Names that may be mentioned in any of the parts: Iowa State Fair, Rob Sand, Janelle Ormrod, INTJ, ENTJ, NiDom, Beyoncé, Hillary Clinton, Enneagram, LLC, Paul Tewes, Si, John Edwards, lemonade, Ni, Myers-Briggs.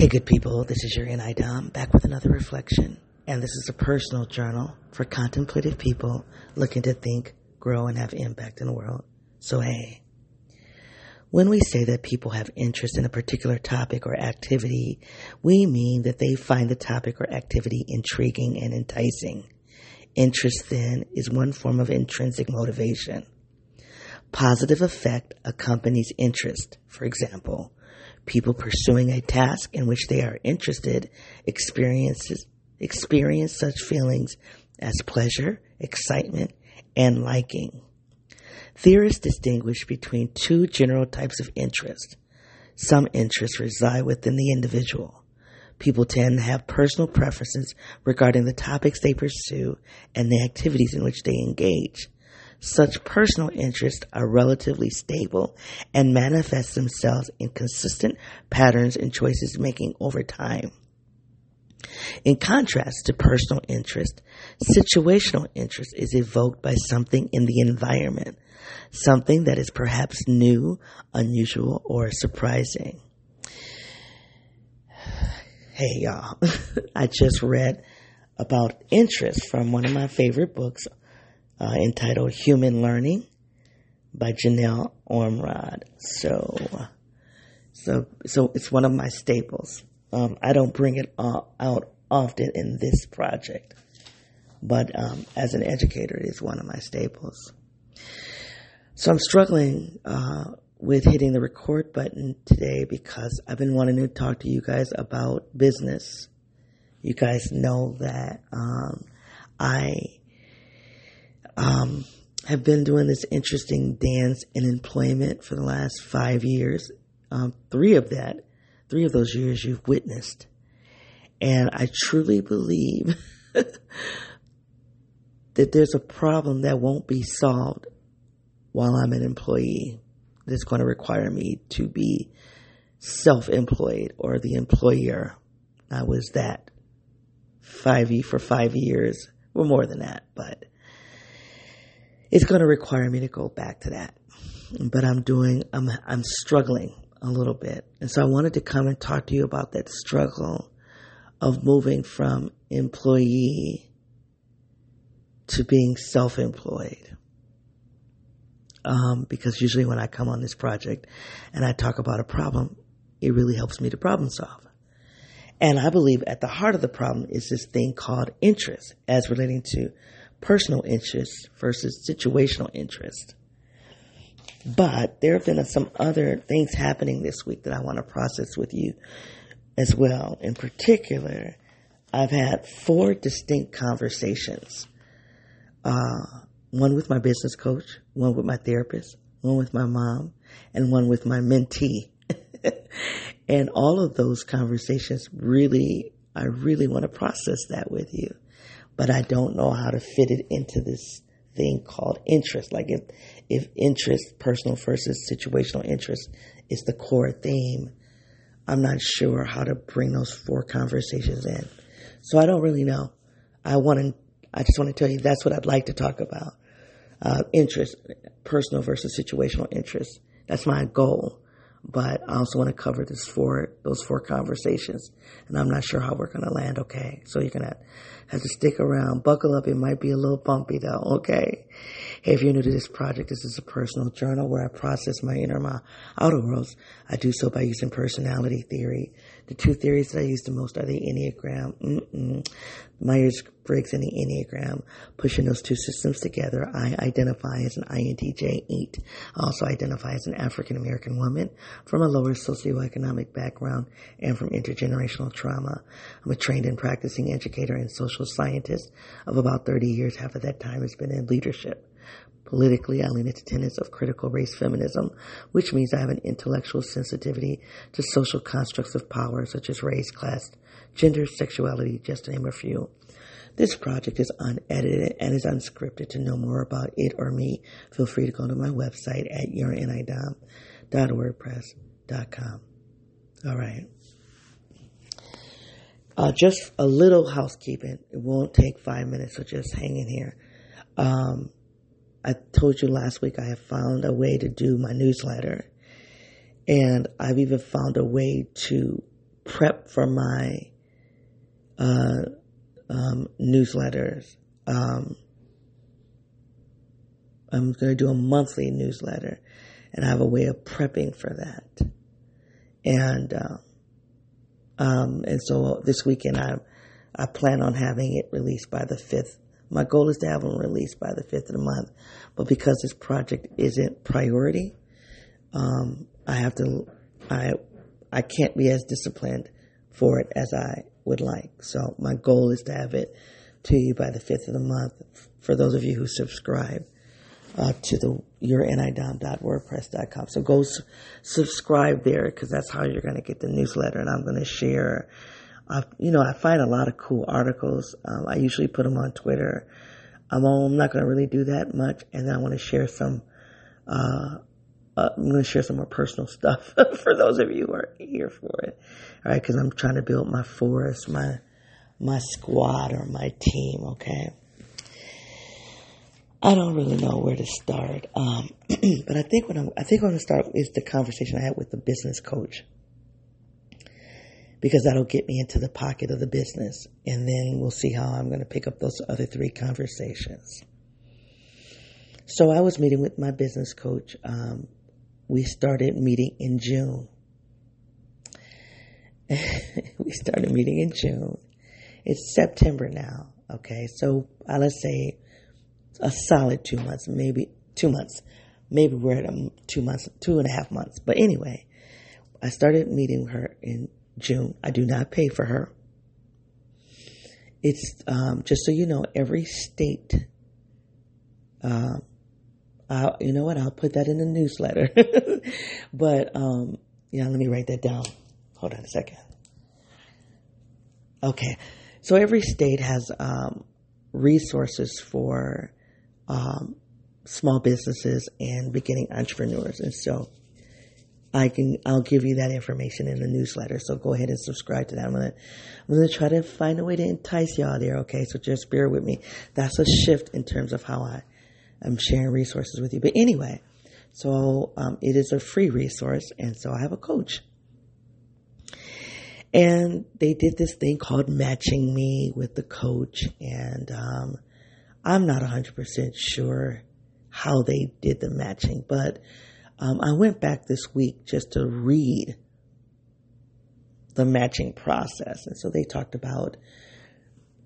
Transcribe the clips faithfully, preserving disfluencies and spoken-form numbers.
Hey, good people, this is your Ni Dom, back with another reflection. And this is a personal journal for contemplative people looking to think, grow, and have impact in the world. So, hey, when we say that people have interest in a particular topic or activity, we mean that they find the topic or activity intriguing and enticing. Interest, then, is one form of intrinsic motivation. Positive effect accompanies interest. For example, people pursuing a task in which they are interested experiences, experience such feelings as pleasure, excitement, and liking. Theorists distinguish between two general types of interest. Some interests reside within the individual. People tend to have personal preferences regarding the topics they pursue and the activities in which they engage. Such personal interests are relatively stable and manifest themselves in consistent patterns and choices making over time. In contrast to personal interest, situational interest is evoked by something in the environment, something that is perhaps new, unusual, or surprising. Hey, y'all, I just read about interest from one of my favorite books, Uh, entitled Human Learning by Janelle Ormrod. So, so, so it's one of my staples. Um, I don't bring it all out often in this project, but um, as an educator, it is one of my staples. So I'm struggling uh, with hitting the record button today because I've been wanting to talk to you guys about business. You guys know that um, I... Um, have been doing this interesting dance in employment for the last five years. Um, three of that, three of those years you've witnessed. And I truly believe that there's a problem that won't be solved while I'm an employee. That's going to require me to be self-employed or the employer. I was that five for five years, well, more than that, but it's going to require me to go back to that, but I'm doing, I'm, I'm struggling a little bit. And so I wanted to come and talk to you about that struggle of moving from employee to being self-employed. Um, because usually when I come on this project and I talk about a problem, it really helps me to problem solve. And I believe at the heart of the problem is this thing called interest as relating to personal interest versus situational interest. But there have been some other things happening this week that I want to process with you as well. In particular, I've had four distinct conversations. Uh, one with my business coach, one with my therapist, one with my mom, and one with my mentee. And all of those conversations really, I really want to process that with you. But I don't know how to fit it into this thing called interest. Like if, if interest, personal versus situational interest, is the core theme, I'm not sure how to bring those four conversations in. So I don't really know. I want to, I just want to tell you that's what I'd like to talk about. Uh, interest, personal versus situational interest. That's my goal. But I also want to cover this four, those four conversations. And I'm not sure how we're going to land, okay? So you're going to have to stick around. Buckle up. It might be a little bumpy, though, okay? Hey, if you're new to this project, this is a personal journal where I process my inner, my outer worlds. I do so by using personality theory. The two theories that I use the most are the Enneagram, mm-mm, Myers-Briggs and the Enneagram. Pushing those two systems together, I identify as an I N T J eight. I also identify as an African-American woman from a lower socioeconomic background and from intergenerational trauma. I'm a trained and practicing educator and social scientist of about thirty years. Half of that time has been in leadership. Politically, I lean into tenets of critical race feminism, which means I have an intellectual sensitivity to social constructs of power such as race, class, gender, sexuality, just to name a few. This project is unedited and is unscripted. To know more about it or me, feel free to go to my website at your nidom dot wordpress dot com. All right. Uh, just a little housekeeping. It won't take five minutes, so just hang in here. Um... I told you last week I have found a way to do my newsletter, and I've even found a way to prep for my uh, um, newsletters. Um, I'm going to do a monthly newsletter, and I have a way of prepping for that. And uh, um, and so this weekend I I plan on having it released by the fifth. My goal is to have them released by the fifth of the month, but because this project isn't priority, um, I have to I I can't be as disciplined for it as I would like. So my goal is to have it to you by the fifth of the month. For those of you who subscribe uh, to the your n idom dot wordpress dot com. So go s- subscribe there, because that's how you're going to get the newsletter. And I'm going to share, I've, you know, I find a lot of cool articles. Um, I usually put them on Twitter. I'm, I'm not going to really do that much. And then I want to share some, uh, uh, I'm going to share some more personal stuff for those of you who are here for it. All right. Because I'm trying to build my forest, my, my squad, or my team. Okay. I don't really know where to start, um, but I think what I'm, I think what I'm going to start is the conversation I had with the business coach, because that'll get me into the pocket of the business, and then we'll see how I'm going to pick up those other three conversations. So I was meeting with my business coach. Um, we started meeting in June. we started meeting in June. It's September now. Okay, so uh, let's say. A solid two months, maybe two months, maybe we're at a two months, two and a half months. But anyway, I started meeting her in June. I do not pay for her. It's, um, just so you know, every state, uh, I'll, you know what? I'll put that in the newsletter, but, um, yeah, let me write that down. Hold on a second. Okay. So every state has, um, resources for, Um, small businesses and beginning entrepreneurs. And so I can, I'll give you that information in the newsletter. So go ahead and subscribe to that. I'm going to, I'm going to try to find a way to entice y'all there. Okay. So just bear with me. That's a shift in terms of how I am sharing resources with you. But anyway, so, um, it is a free resource. And so I have a coach, and they did this thing called matching me with the coach. And, um, I'm not one hundred percent sure how they did the matching, but um, I went back this week just to read the matching process. And so they talked about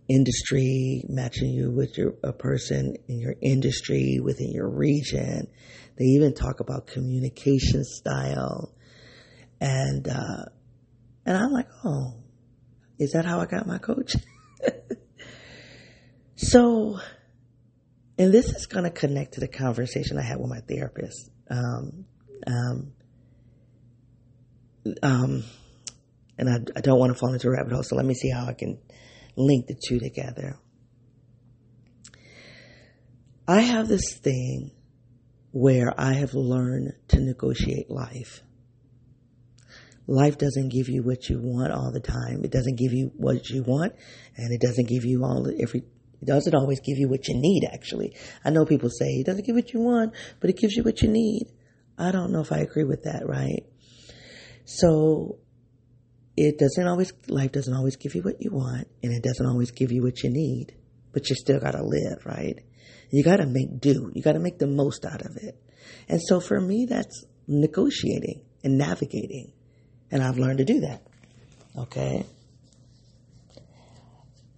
industry, matching you with your, a person in your industry, within your region. They even talk about communication style. And uh, and I'm like, oh, is that how I got my coach? So... and this is going to connect to the conversation I had with my therapist. Um, um, um, and I, I don't want to fall into a rabbit hole, so let me see how I can link the two together. I have this thing where I have learned to negotiate life. Life doesn't give you what you want all the time. It doesn't give you what you want, and it doesn't give you all the, every... It doesn't always give you what you need, actually. I know people say it doesn't give what you want, but it gives you what you need. I don't know if I agree with that, right? So it doesn't always, life doesn't always give you what you want, and it doesn't always give you what you need, but you still got to live, right? You got to make do. You got to make the most out of it. And so for me, that's negotiating and navigating, and I've learned to do that, okay?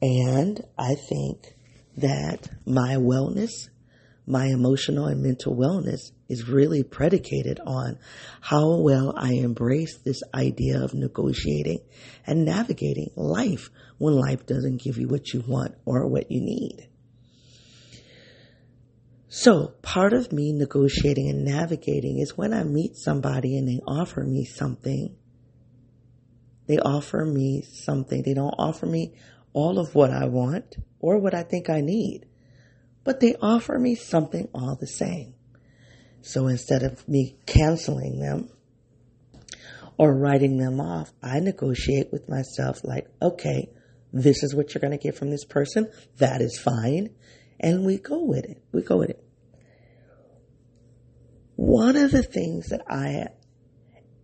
And I think that my wellness, my emotional and mental wellness, is really predicated on how well I embrace this idea of negotiating and navigating life when life doesn't give you what you want or what you need. So part of me negotiating and navigating is when I meet somebody and they offer me something. They offer me something. They don't offer me all of what I want or what I think I need, but they offer me something all the same. So instead of me canceling them or writing them off, I negotiate with myself like, okay, this is what you're going to get from this person. That is fine. And we go with it. We go with it. One of the things that I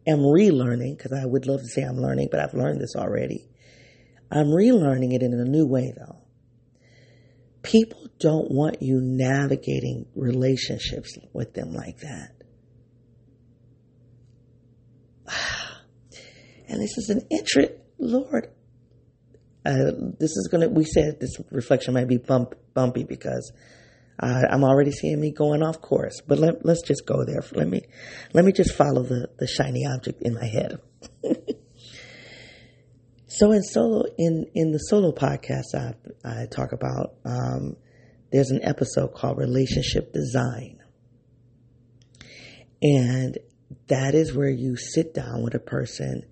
am relearning, because I would love to say I'm learning, but I've learned this already. I'm relearning it in a new way, though. People don't want you navigating relationships with them like that. And this is an interest, Lord. Uh, this is going to, we said this reflection might be bump, bumpy because uh, I'm already seeing me going off course. But let, let's just go there. Let me, let me just follow the, the shiny object in my head. So in solo, in, in the solo podcast I, I talk about, um, there's an episode called Relationship Design. And that is where you sit down with a person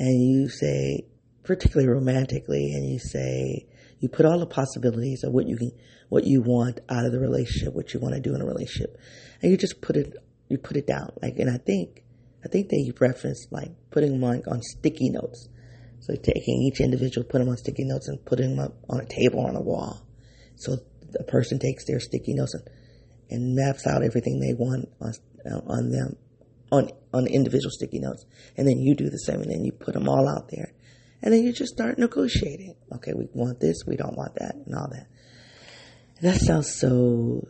and you say, particularly romantically, and you say, you put all the possibilities of what you can, what you want out of the relationship, what you want to do in a relationship. And you just put it, you put it down. Like, and I think, I think they referenced like putting them on sticky notes. So taking each individual, put them on sticky notes and putting them up on a table or on a wall. So the person takes their sticky notes and, and maps out everything they want on, on them, on, on individual sticky notes. And then you do the same and then you put them all out there. And then you just start negotiating. Okay, we want this, we don't want that, and all that. And that sounds so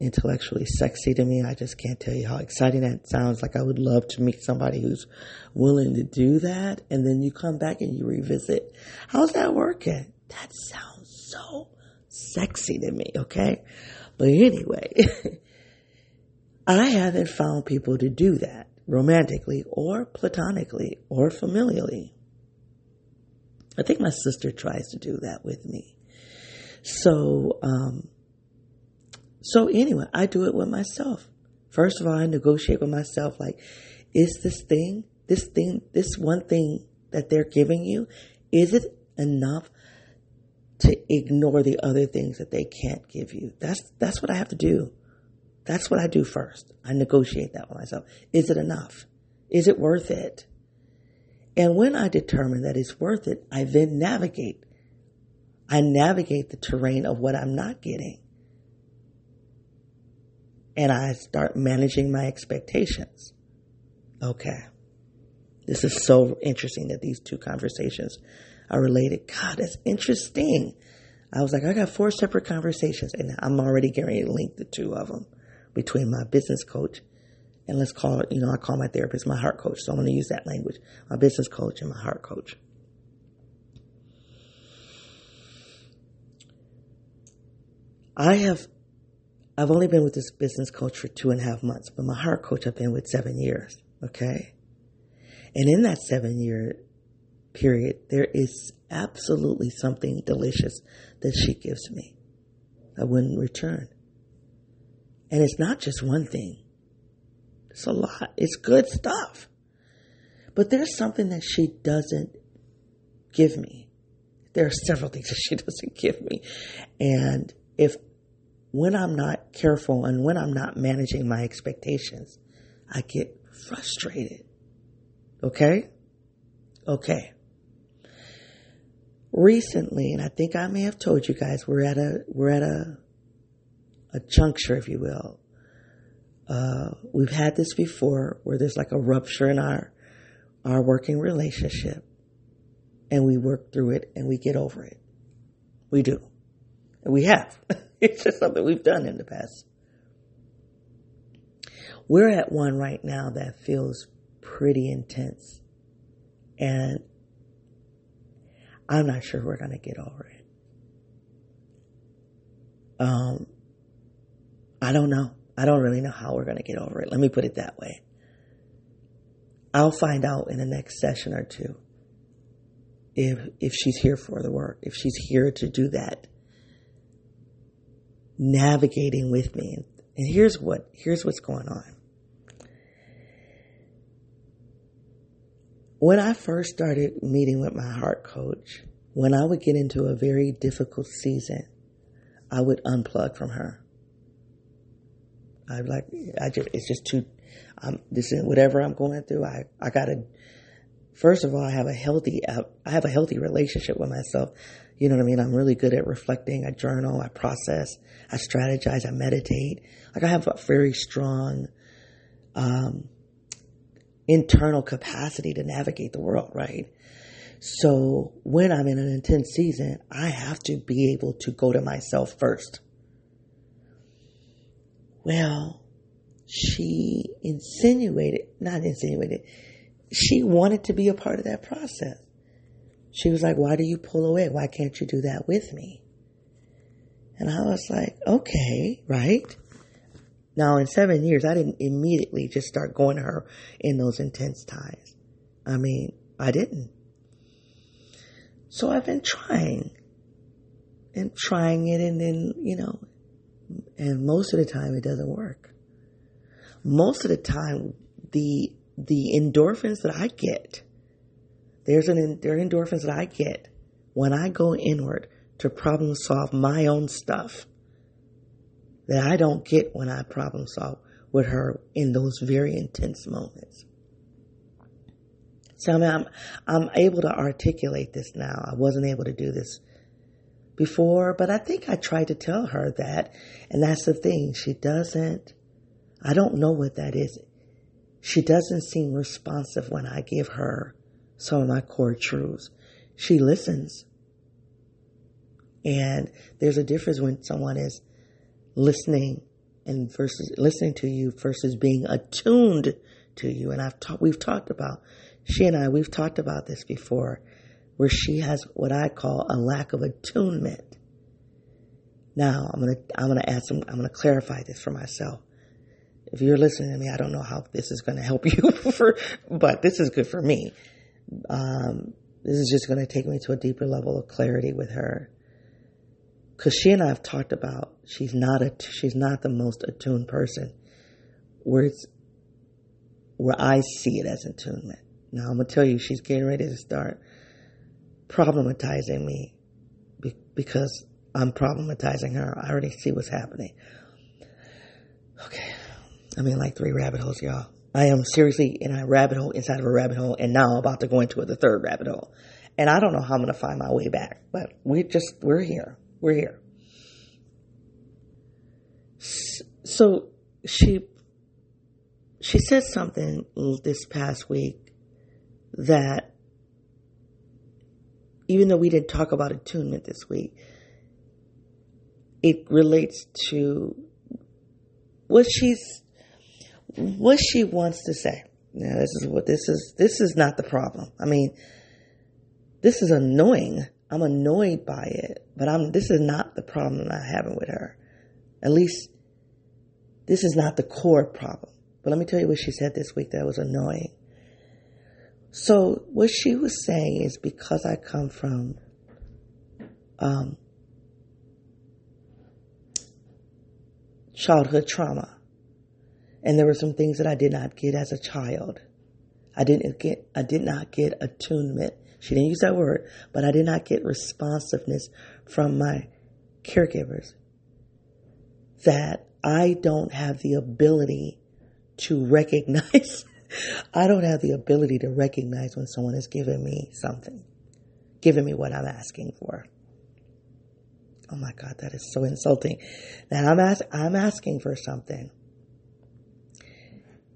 intellectually sexy to me. I just can't tell you how exciting that sounds. Like, I would love to meet somebody who's willing to do that. And then you come back and you revisit. How's that working? That sounds so sexy to me. Okay. But anyway, I haven't found people to do that romantically or platonically or familially. I think my sister tries to do that with me. So, um, So anyway, I do it with myself. First of all, I negotiate with myself, like, is this thing, this thing, this one thing that they're giving you, is it enough to ignore the other things that they can't give you? That's, that's what I have to do. That's what I do first. I negotiate that with myself. Is it enough? Is it worth it? And when I determine that it's worth it, I then navigate. I navigate the terrain of what I'm not getting. And I start managing my expectations. Okay. This is so interesting that these two conversations are related. God, that's interesting. I was like, I got four separate conversations. And I'm already getting ready to link the two of them between my business coach and let's call it, you know, I call my therapist my heart coach. So I'm going to use that language. My business coach and my heart coach. I have... I've only been with this business coach for two and a half months, but my heart coach I've been with seven years, okay? And in that seven-year period, there is absolutely something delicious that she gives me I wouldn't return. And it's not just one thing. It's a lot. It's good stuff. But there's something that she doesn't give me. There are several things that she doesn't give me. And if When I'm not careful and when I'm not managing my expectations, I get frustrated. Okay? Okay. Recently, and I think I may have told you guys, we're at a, we're at a, a juncture, if you will. Uh, we've had this before where there's like a rupture in our, our working relationship and we work through it and we get over it. We do. And we have. It's just something we've done in the past. We're at one right now that feels pretty intense. And I'm not sure we're going to get over it. Um, I don't know. I don't really know how we're going to get over it. Let me put it that way. I'll find out in the next session or two if if she's here for the work, if she's here to do that. Navigating with me. And here's what, here's what's going on. When I first started meeting with my heart coach, when I would get into a very difficult season, I would unplug from her. I'd like, I just, it's just too, um, this is whatever I'm going through. I, I gotta, first of all, I have a healthy, I have a healthy relationship with myself. You know what I mean? I'm really good at reflecting. I journal, I process, I strategize, I meditate. Like I have a very strong, um, internal capacity to navigate the world, right? So when I'm in an intense season, I have to be able to go to myself first. Well, she insinuated, not insinuated, she wanted to be a part of that process. She was like, why do you pull away? Why can't you do that with me? And I was like, okay, right? Now, in seven years, I didn't immediately just start going to her in those intense times. I mean, I didn't. So I've been trying and trying it, and then, you know, and most of the time it doesn't work. Most of the time, the the endorphins that I get, there's an there are endorphins that I get when I go inward to problem solve my own stuff that I don't get when I problem solve with her in those very intense moments. So I mean, I'm I'm able to articulate this now. I wasn't able to do this before, but I think I tried to tell her that, and that's the thing. She doesn't. I don't know what that is. She doesn't seem responsive when I give her some of my core truths. She listens. And there's a difference when someone is listening and versus listening to you versus being attuned to you. And I've ta- we've talked about, she and I, we've talked about this before, where she has what I call a lack of attunement. Now, I'm going to I'm going to add some I'm going to clarify this for myself. If you're listening to me, I don't know how this is going to help you, for, but this is good for me. Um, this is just going to take me to a deeper level of clarity with her. Because she and I have talked about she's not a, she's not the most attuned person, where it's, where I see it as attunement. Now, I'm going to tell you, she's getting ready to start problematizing me be, because I'm problematizing her. I already see what's happening. Okay. I mean, like three rabbit holes, y'all. I am seriously in a rabbit hole inside of a rabbit hole, and now I'm about to go into the third rabbit hole. And I don't know how I'm going to find my way back, but we just, we're here. We're here. So she, she said something this past week that, even though we didn't talk about attunement this week, it relates to what she's, what she wants to say. Now, this is what this is. This is not the problem. I mean, this is annoying. I'm annoyed by it, but I'm. This is not the problem that I'm having with her. At least, this is not the core problem. But let me tell you what she said this week that was annoying. So what she was saying is, because I come from, um. childhood trauma, and there were some things that I did not get as a child. I didn't get, I did not get attunement. She didn't use that word, but I did not get responsiveness from my caregivers. That I don't have the ability to recognize. I don't have the ability to recognize when someone is giving me something, giving me what I'm asking for. Oh my God, that is so insulting. Now I'm ask, I'm asking for something.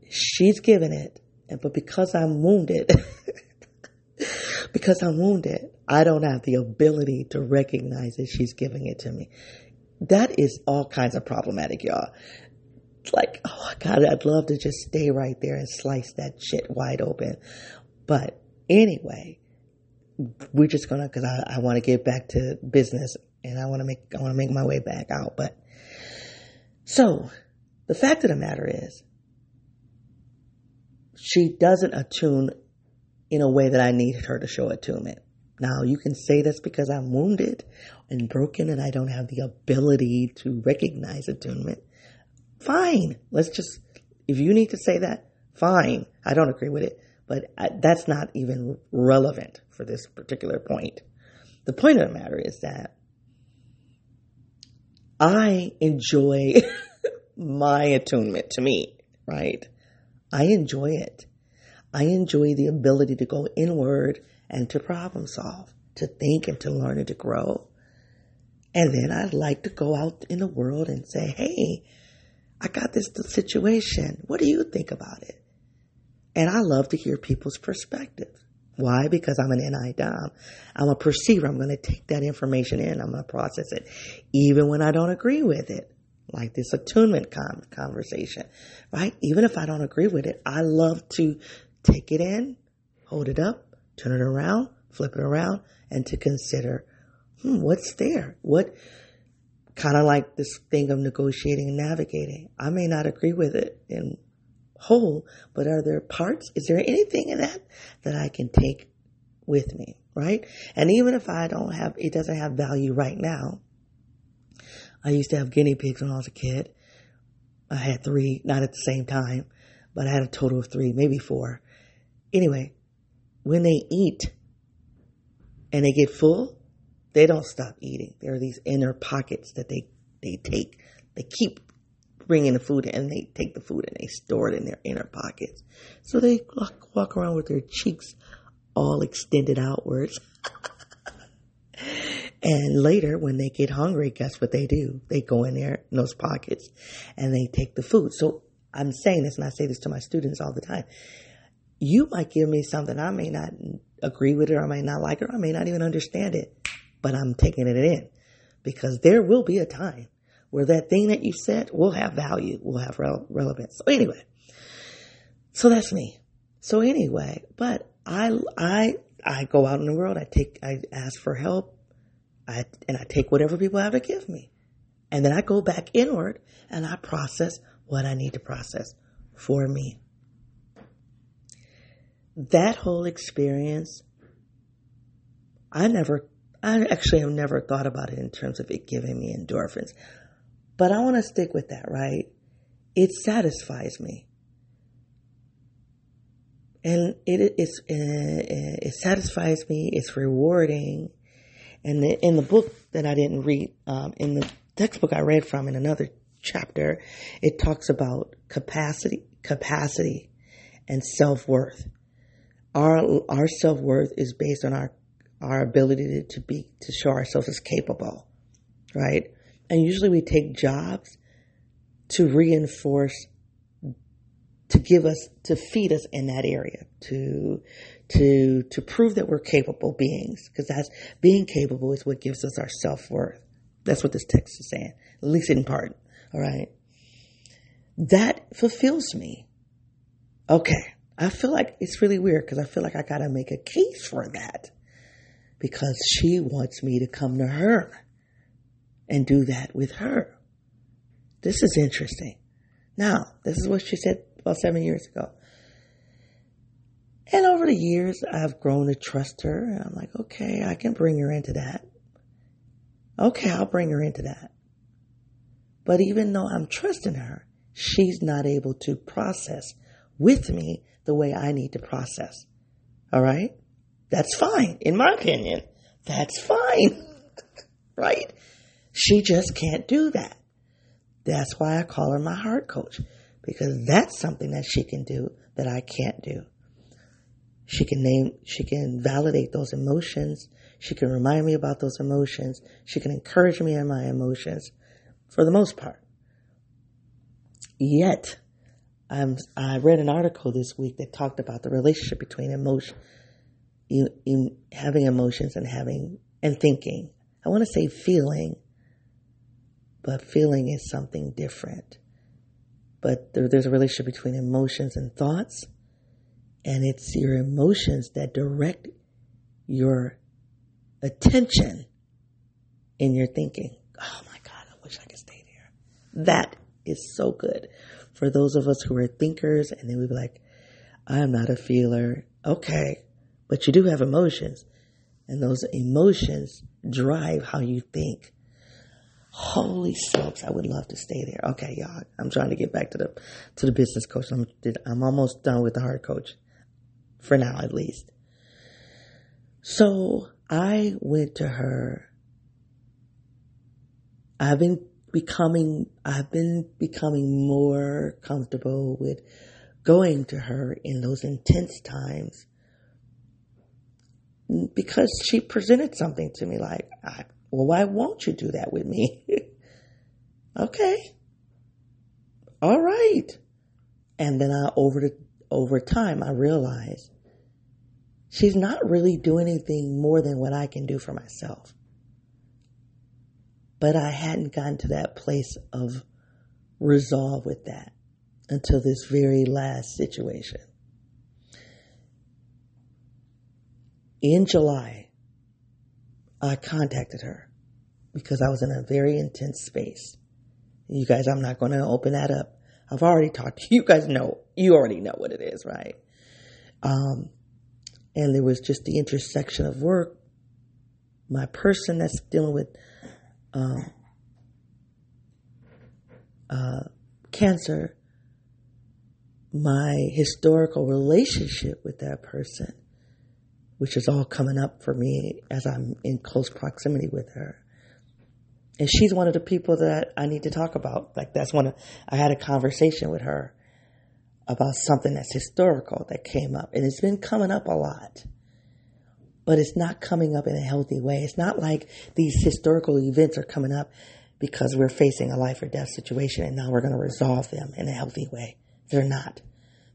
She's giving it, and but because I'm wounded, because I'm wounded, I don't have the ability to recognize that she's giving it to me. That is all kinds of problematic, y'all. It's like, oh God, I'd love to just stay right there and slice that shit wide open. But anyway, we're just gonna, because I, I want to get back to business. And I want to make, I want to make my way back out. But so the fact of the matter is, she doesn't attune in a way that I needed her to show attunement. Now you can say that's because I'm wounded and broken and I don't have the ability to recognize attunement. Fine. Let's just, if you need to say that, fine. I don't agree with it, but I, that's not even relevant for this particular point. The point of the matter is that I enjoy my attunement to me, right? I enjoy it. I enjoy the ability to go inward and to problem solve, to think and to learn and to grow. And then I'd like to go out in the world and say, hey, I got this situation. What do you think about it? And I love to hear people's perspective. Why? Because I'm an Enneagram. I'm a perceiver. I'm going to take that information in. I'm going to process it, even when I don't agree with it. Like this attunement com- conversation, right? Even if I don't agree with it, I love to take it in, hold it up, turn it around, flip it around, and to consider, hmm, what's there? What kind of like this thing of negotiating and navigating? I may not agree with it in whole, but are there parts? Is there anything in that that I can take with me, right? And even if I don't have, it doesn't have value right now. I used to have guinea pigs when I was a kid. I had three, not at the same time, but I had a total of three, maybe four. Anyway, when they eat and they get full, they don't stop eating. There are these inner pockets that they, they take. They keep bringing the food and they take the food and they store it in their inner pockets. So they walk around with their cheeks all extended outwards. And later, when they get hungry, guess what they do? They go in there, in those pockets, and they take the food. So I'm saying this, and I say this to my students all the time. You might give me something. I may not agree with it, or I may not like it, or I may not even understand it, but I'm taking it in. Because there will be a time where that thing that you said will have value, will have rel- relevance. So anyway, so that's me. So anyway, but I, I, I go out in the world. I take, I ask for help. I, and I take whatever people have to give me. And then I go back inward and I process what I need to process for me. That whole experience, I never, I actually have never thought about it in terms of it giving me endorphins. But I want to stick with that, right? It satisfies me. And it, it's, it satisfies me. It's rewarding. And in, in the book that I didn't read, um, in the textbook I read from in another chapter, it talks about capacity, capacity and self-worth. Our, our self-worth is based on our, our ability to be, to show ourselves as capable, right? And usually we take jobs to reinforce, to give us, to feed us in that area, to, to, to prove that we're capable beings, because that's, being capable is what gives us our self-worth. That's what this text is saying, at least in part. All right. That fulfills me. Okay. I feel like it's really weird because I feel like I got to make a case for that because she wants me to come to her and do that with her. This is interesting. Now, this is what she said about seven years ago. And over the years, I've grown to trust her. And I'm like, okay, I can bring her into that. Okay, I'll bring her into that. But even though I'm trusting her, she's not able to process with me the way I need to process. All right? That's fine. In my opinion, that's fine. Right? She just can't do that. That's why I call her my heart coach, because that's something that she can do that I can't do. She can name, she can validate those emotions. She can remind me about those emotions. She can encourage me in my emotions for the most part. Yet, I'm, I read an article this week that talked about the relationship between emotion, in, in having emotions and having, and thinking. I want to say feeling, but feeling is something different. But there, there's a relationship between emotions and thoughts. And it's your emotions that direct your attention in your thinking. Oh my God, I wish I could stay there. That is so good for those of us who are thinkers. And then we'd be like, I'm not a feeler. Okay, but you do have emotions. And those emotions drive how you think. Holy smokes, I would love to stay there. Okay, y'all, I'm trying to get back to the to the business coach. I'm, I'm almost done with the heart coach. For now, at least. So I went to her. I've been becoming, I've been becoming more comfortable with going to her in those intense times because she presented something to me like, I, well, why won't you do that with me? Okay. All right. And then I over the, over time, I realized she's not really doing anything more than what I can do for myself. But I hadn't gotten to that place of resolve with that until this very last situation. In July, I contacted her because I was in a very intense space. You guys, I'm not going to open that up. I've already talked to you guys. Know, you already know what it is, right? Um, and there was just the intersection of work, my person that's dealing with Um, uh, cancer, my historical relationship with that person, which is all coming up for me as I'm in close proximity with her. And she's one of the people that I need to talk about. Like that's one of, I had a conversation with her about something that's historical that came up, and it's been coming up a lot. But it's not coming up in a healthy way. It's not like these historical events are coming up because we're facing a life or death situation and now we're going to resolve them in a healthy way. They're not.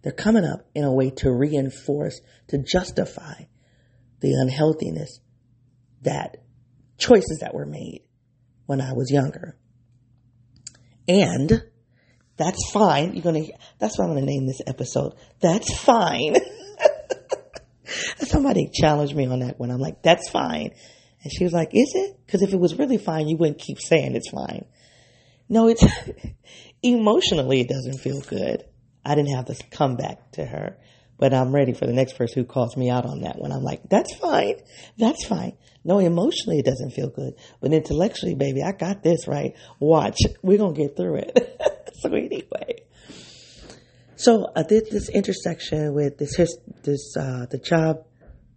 They're coming up in a way to reinforce, to justify the unhealthiness, that choices that were made when I was younger. And that's fine. You're going to, that's what I'm going to name this episode. That's fine. Somebody challenged me on that one. I'm like, that's fine. And she was like, is it? Because if it was really fine, you wouldn't keep saying it's fine. No, it's emotionally, it doesn't feel good. I didn't have this comeback to her, but I'm ready for the next person who calls me out on that one. I'm like, that's fine. That's fine. No, emotionally, it doesn't feel good. But intellectually, baby, I got this right. Watch, we're going to get through it. So anyway. So I did this intersection with this, his, this, uh, the job,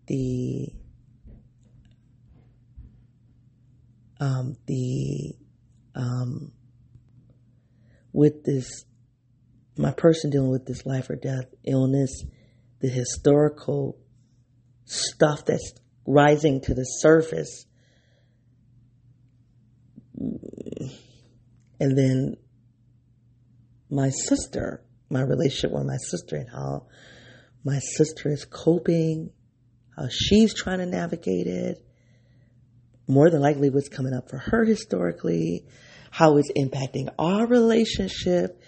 the, um, the, um, with this, my person dealing with this life or death illness, the historical stuff that's rising to the surface. And then my sister. My relationship with my sister and how my sister is coping, how she's trying to navigate it, more than likely what's coming up for her historically, how it's impacting our relationship.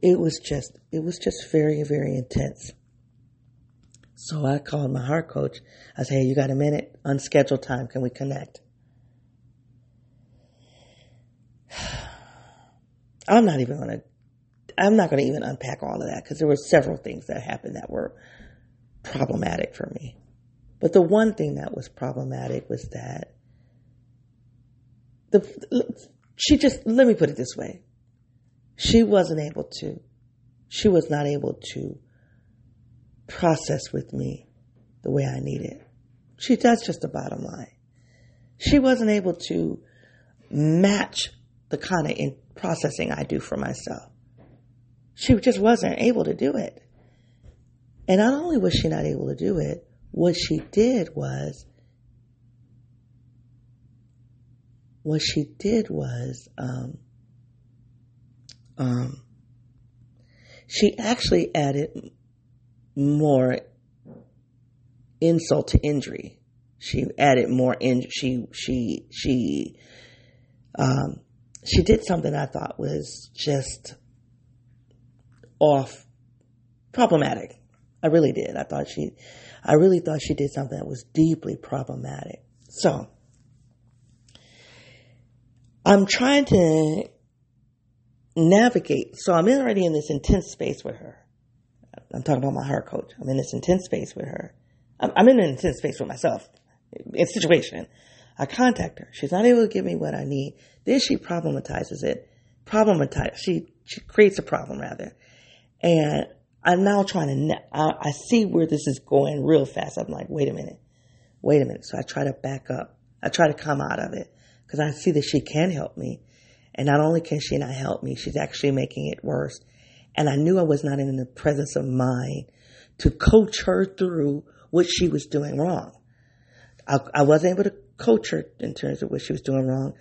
It was just, it was just very, very intense. So I called my heart coach. I said, hey, you got a minute? Unscheduled time. Can we connect? I'm not even going to I'm not going to even unpack all of that because there were several things that happened that were problematic for me. But the one thing that was problematic was that the she just, let me put it this way. She wasn't able to, she was not able to process with me the way I needed. She, that's just the bottom line. She wasn't able to match the kind of in processing I do for myself. She just wasn't able to do it. And not only was she not able to do it, what she did was, what she did was, um, um, she actually added more insult to injury. She added more in, she, she, she, um, she did something I thought was just off, problematic. I really did. I thought she, I really thought she did something that was deeply problematic. So I'm trying to navigate. So I'm already in this intense space with her. I'm talking about my heart coach. I'm in this intense space with her. I'm, I'm in an intense space with myself. In situation, I contact her. She's not able to give me what I need. Then she problematizes it. Problematize. She, she creates a problem rather. And I'm now trying to, I, I see where this is going real fast. I'm like, wait a minute, wait a minute. So I try to back up. I try to come out of it because I see that she can help me. And not only can she not help me, she's actually making it worse. And I knew I was not in the presence of mind to coach her through what she was doing wrong. I, I wasn't able to coach her in terms of what she was doing wrong.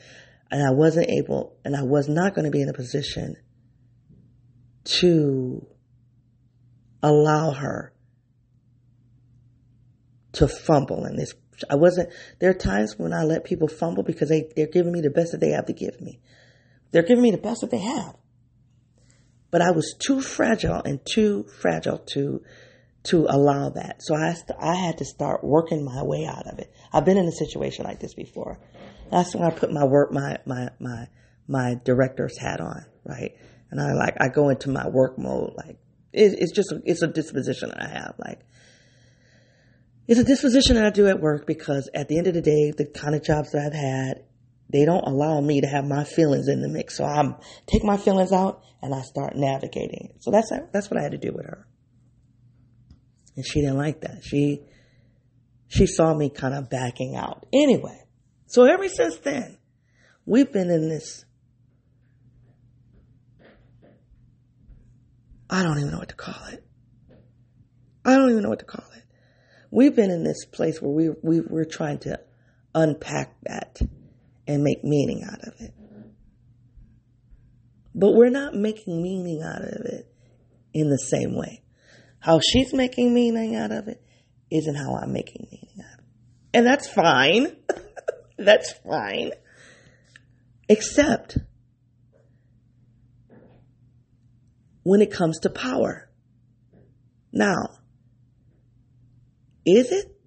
And I wasn't able, and I was not going to be in a position to allow her to fumble in this. I wasn't, there are times when I let people fumble because they, they're giving me the best that they have to give me. They're giving me the best that they have. But I was too fragile and too fragile to, to allow that. So I, st- I had to start working my way out of it. I've been in a situation like this before. That's when I put my work, my, my, my, my director's hat on, right? And I like, I go into my work mode. Like, it, it's just, it's a disposition that I have. Like, it's a disposition that I do at work because at the end of the day, the kind of jobs that I've had, they don't allow me to have my feelings in the mix. So I take my feelings out and I start navigating. So that's, that's what I had to do with her. And she didn't like that. She, she saw me kind of backing out. Anyway, so ever since then, we've been in this, I don't even know what to call it. I don't even know what to call it. We've been in this place where we, we we're trying to unpack that and make meaning out of it. But we're not making meaning out of it in the same way. How she's making meaning out of it isn't how I'm making meaning out of it. And that's fine. That's fine. Except when it comes to power. Now, is it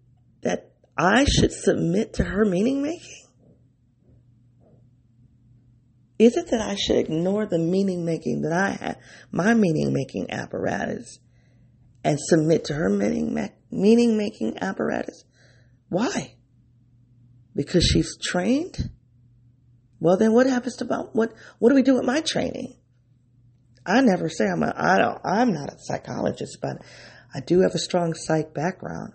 that I should submit to her meaning making? Is it that I should ignore the meaning making that I have, my meaning making apparatus, and submit to her meaning ma- meaning making apparatus? Why? Because she's trained? Well, then what happens to about what? What do we do with my training? I never say I'm a, I don't, I'm not a psychologist, but I do have a strong psych background,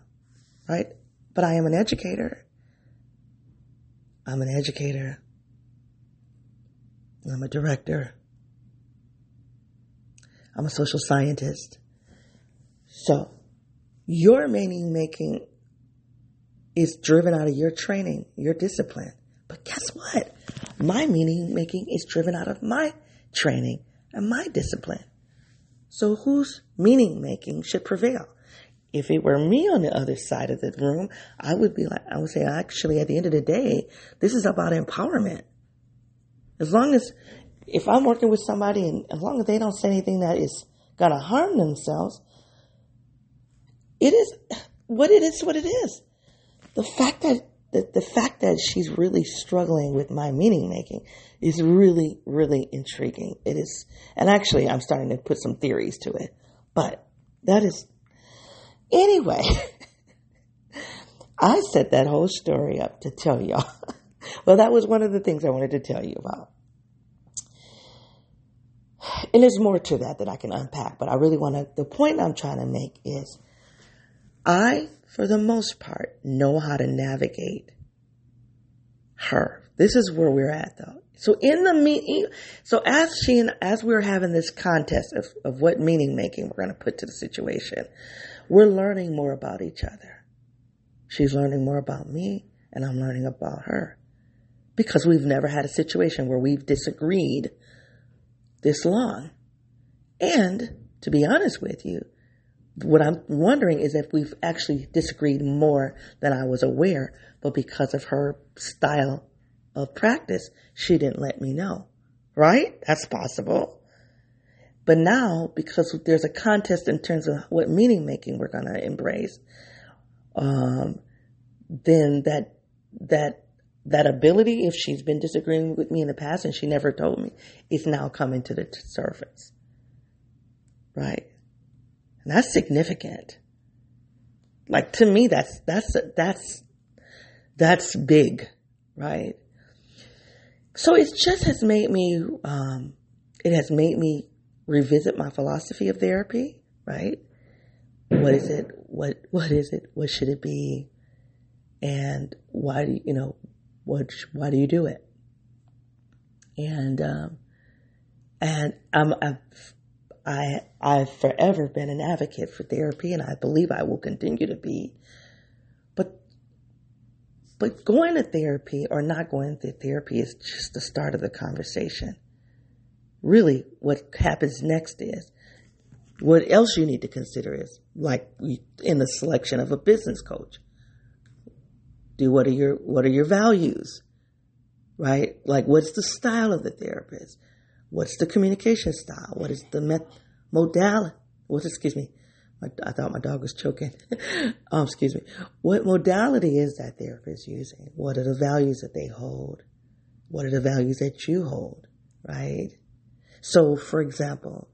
right? But I am an educator. I'm an educator. I'm a director. I'm a social scientist. So your meaning making is driven out of your training, your discipline. But guess what? My meaning making is driven out of my training and my discipline. So whose meaning making should prevail? If it were me on the other side of the room, I would be like, I would say, actually, at the end of the day, this is about empowerment. As long as, if I'm working with somebody and as long as they don't say anything that is going to harm themselves, it is what it is, what it is. The fact that, the, the fact that she's really struggling with my meaning making is really, really intriguing. It is, and actually I'm starting to put some theories to it, but that is, anyway, I set that whole story up to tell y'all. Well, that was one of the things I wanted to tell you about. And there's more to that that I can unpack, but I really want to, the point I'm trying to make is I, for the most part, know how to navigate her. This is where we're at though. So in the meeting, so as she and as we're having this contest of, of what meaning making we're going to put to the situation, we're learning more about each other. She's learning more about me and I'm learning about her. Because we've never had a situation where we've disagreed this long. And to be honest with you, what I'm wondering is if we've actually disagreed more than I was aware, but because of her style of practice, she didn't let me know, right? That's possible. But now, because there's a contest in terms of what meaning making we're going to embrace, um, then that, that, That ability, if she's been disagreeing with me in the past and she never told me, is now coming to the surface. Right? And that's significant. Like, to me, that's, that's, that's, that's big. Right? So it just has made me, um, it has made me revisit my philosophy of therapy. Right? What is it? What, what is it? What should it be? And why do you, you know, What, why do you do it? And, um, and I'm, I've, I, I've forever been an advocate for therapy and I believe I will continue to be. But, but going to therapy or not going to therapy is just the start of the conversation. Really, what happens next is What else you need to consider is, like in the selection of a business coach, do what are your what are your values, right? Like, what's the style of the therapist? What's the communication style? What is the met- modality? What, excuse me, my, I thought my dog was choking. um, excuse me. What modality is that therapist using? What are the values that they hold? What are the values that you hold, right? So, for example,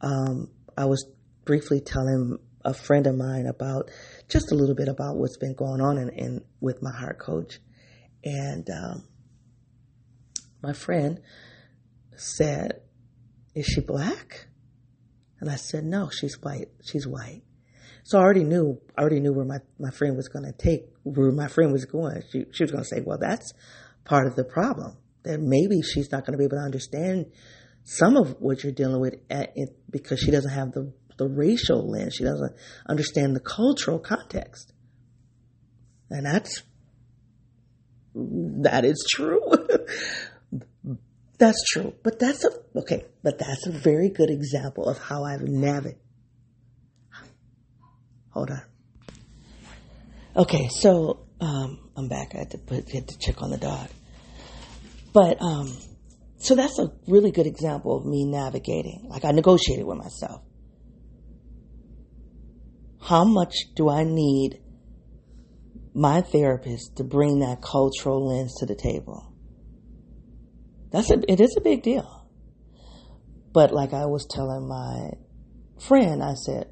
um, I was briefly telling a friend of mine about just a little bit about what's been going on in, in with my heart coach, and um, my friend said, "Is she black?" And I said, "No, she's white. She's white." So I already knew, I already knew where my, my friend was going to take, where my friend was going. She, she was going to say, well, that's part of the problem. That maybe she's not going to be able to understand some of what you're dealing with at, it, because she doesn't have the, the racial lens. She doesn't understand the cultural context. And that's, that is true. That's true, but that's a, okay, but that's a very good example of how I've navigated. Hold on. Okay, so, um, I'm back. I had to put, had to check on the dog. But, um, so that's a really good example of me navigating. Like, I negotiated with myself. How much do I need my therapist to bring that cultural lens to the table? That's a, it is a big deal. But like I was telling my friend, I said,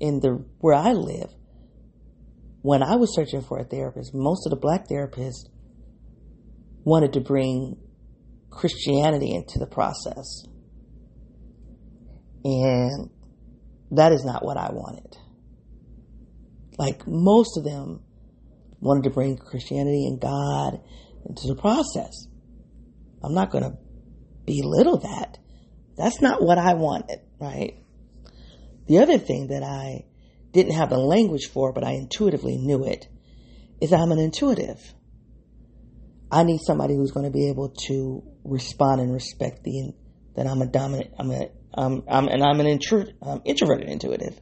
in the where I live, when I was searching for a therapist, most of the black therapists wanted to bring Christianity into the process. And that is not what I wanted. Like, most of them wanted to bring Christianity and God into the process. I'm not going to belittle that. That's not what I wanted, right? The other thing that I didn't have the language for, but I intuitively knew it, is I'm an intuitive. I need somebody who's going to be able to respond and respect the that I'm a dominant. I'm a um I'm and I'm an intro, um, introverted intuitive.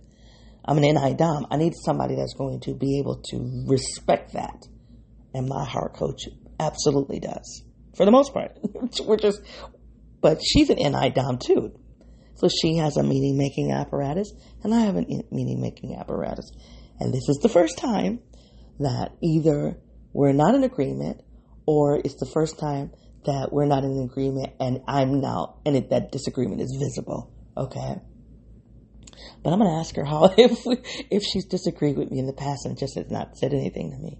I'm an N I dom. I need somebody that's going to be able to respect that, and my heart coach absolutely does. For the most part, we're just, but she's an N I dom too. So she has a meaning making apparatus and I have a meaning making apparatus. And this is the first time that either we're not in agreement or it's the first time that we're not in agreement and I'm now, and it, that disagreement is visible. Okay. But I'm going to ask her how, if, we, if she's disagreed with me in the past and just has not said anything to me.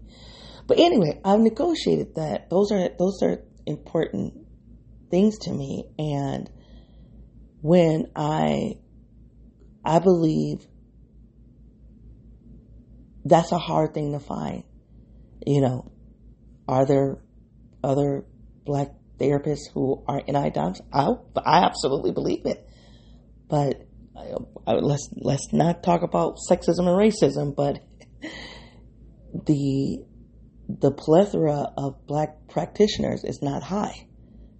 But anyway, I've negotiated that. Those are, those are, important things to me. And when I, I believe that's a hard thing to find, you know, are there other black therapists who are N I doms? I, I absolutely believe it, but I, I, let's, let's not talk about sexism and racism, but the, the plethora of black practitioners is not high,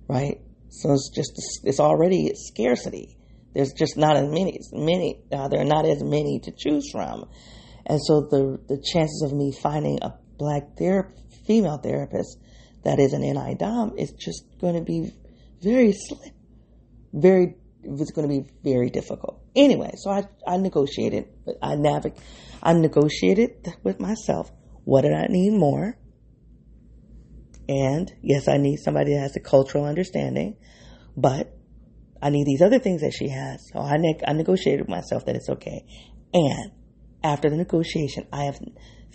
right? So it's just, it's already scarcity. There's just not as many, many, uh, there are not as many to choose from. And so the, the chances of me finding a black therap- female therapist that is an N I dom is just going to be very slim, very, it's going to be very difficult. Anyway, so I, I negotiated, I navig- I negotiated with myself. What did I need more? And yes, I need somebody that has a cultural understanding, but I need these other things that she has. So I, ne- I negotiated with myself that it's okay. And after the negotiation, I have,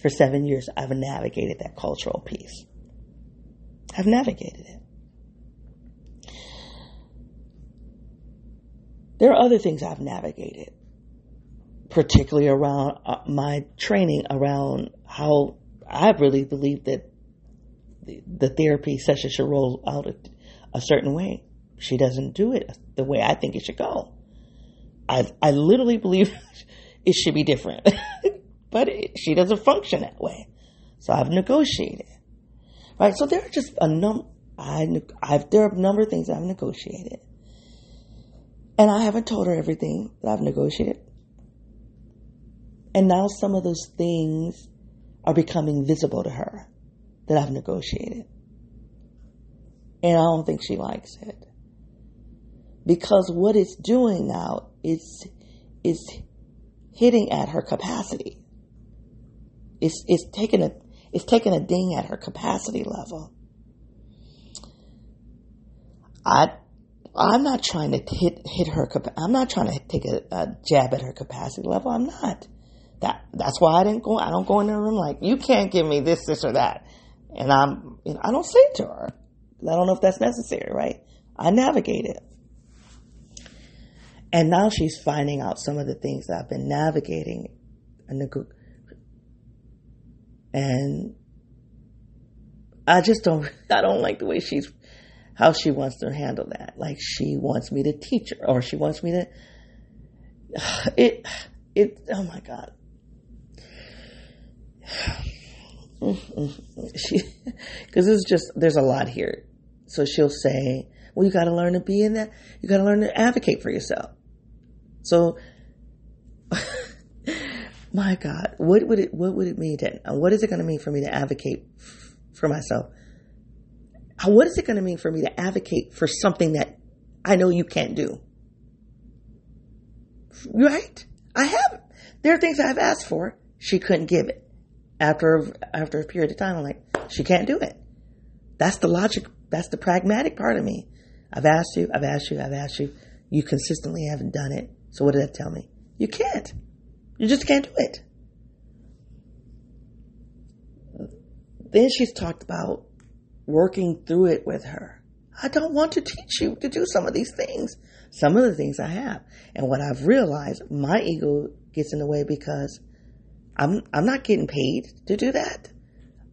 for seven years, I've navigated that cultural piece. I've navigated it. There are other things I've navigated, particularly around uh, my training around how I really believe that the, the therapy session should roll out a, a certain way. She doesn't do it the way I think it should go. I I literally believe it should be different, but it, she doesn't function that way. So I've negotiated, right? So there are just a number. I I've there are a number of things I've negotiated, and I haven't told her everything that I've negotiated. And now some of those things are becoming visible to her that I've negotiated. And I don't think she likes it. Because what it's doing now, it's, it's hitting at her capacity. It's, it's taking a, it's taking a ding at her capacity level. I, I'm not trying to hit, hit her, I'm not trying to take a, a jab at her capacity level. I'm not. That, that's why I didn't go, I don't go in her room like, you can't give me this, this, or that. And I'm, you know, I don't say it to her. I don't know if that's necessary, right? I navigate it. And now she's finding out some of the things that I've been navigating in the group. And I just don't, I don't like the way she's, how she wants to handle that. Like she wants me to teach her, or she wants me to, it, it, oh my God. She, cause it's just, there's a lot here. So she'll say, well, you gotta learn to be in that. You gotta learn to advocate for yourself. So, my God, what would it, what would it mean to, what is it gonna mean for me to advocate f- for myself? What is it gonna mean for me to advocate for something that I know you can't do? Right? I have, there are things I've asked for. She couldn't give it. After, after a period of time, I'm like, she can't do it. That's the logic. That's the pragmatic part of me. I've asked you, I've asked you, I've asked you. You consistently haven't done it. So what did that tell me? You can't. You just can't do it. Then she's talked about working through it with her. I don't want to teach you to do some of these things. Some of the things I have. And what I've realized, my ego gets in the way because I'm, I'm not getting paid to do that.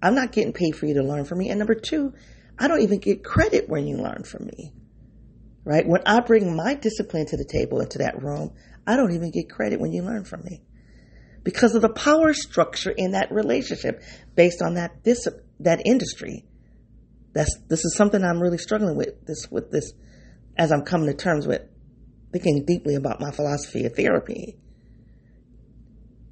I'm not getting paid for you to learn from me. And number two, I don't even get credit when you learn from me, right? When I bring my discipline to the table into that room, I don't even get credit when you learn from me because of the power structure in that relationship based on that dis- that industry. That's, this is something I'm really struggling with this, with this, as I'm coming to terms with thinking deeply about my philosophy of therapy.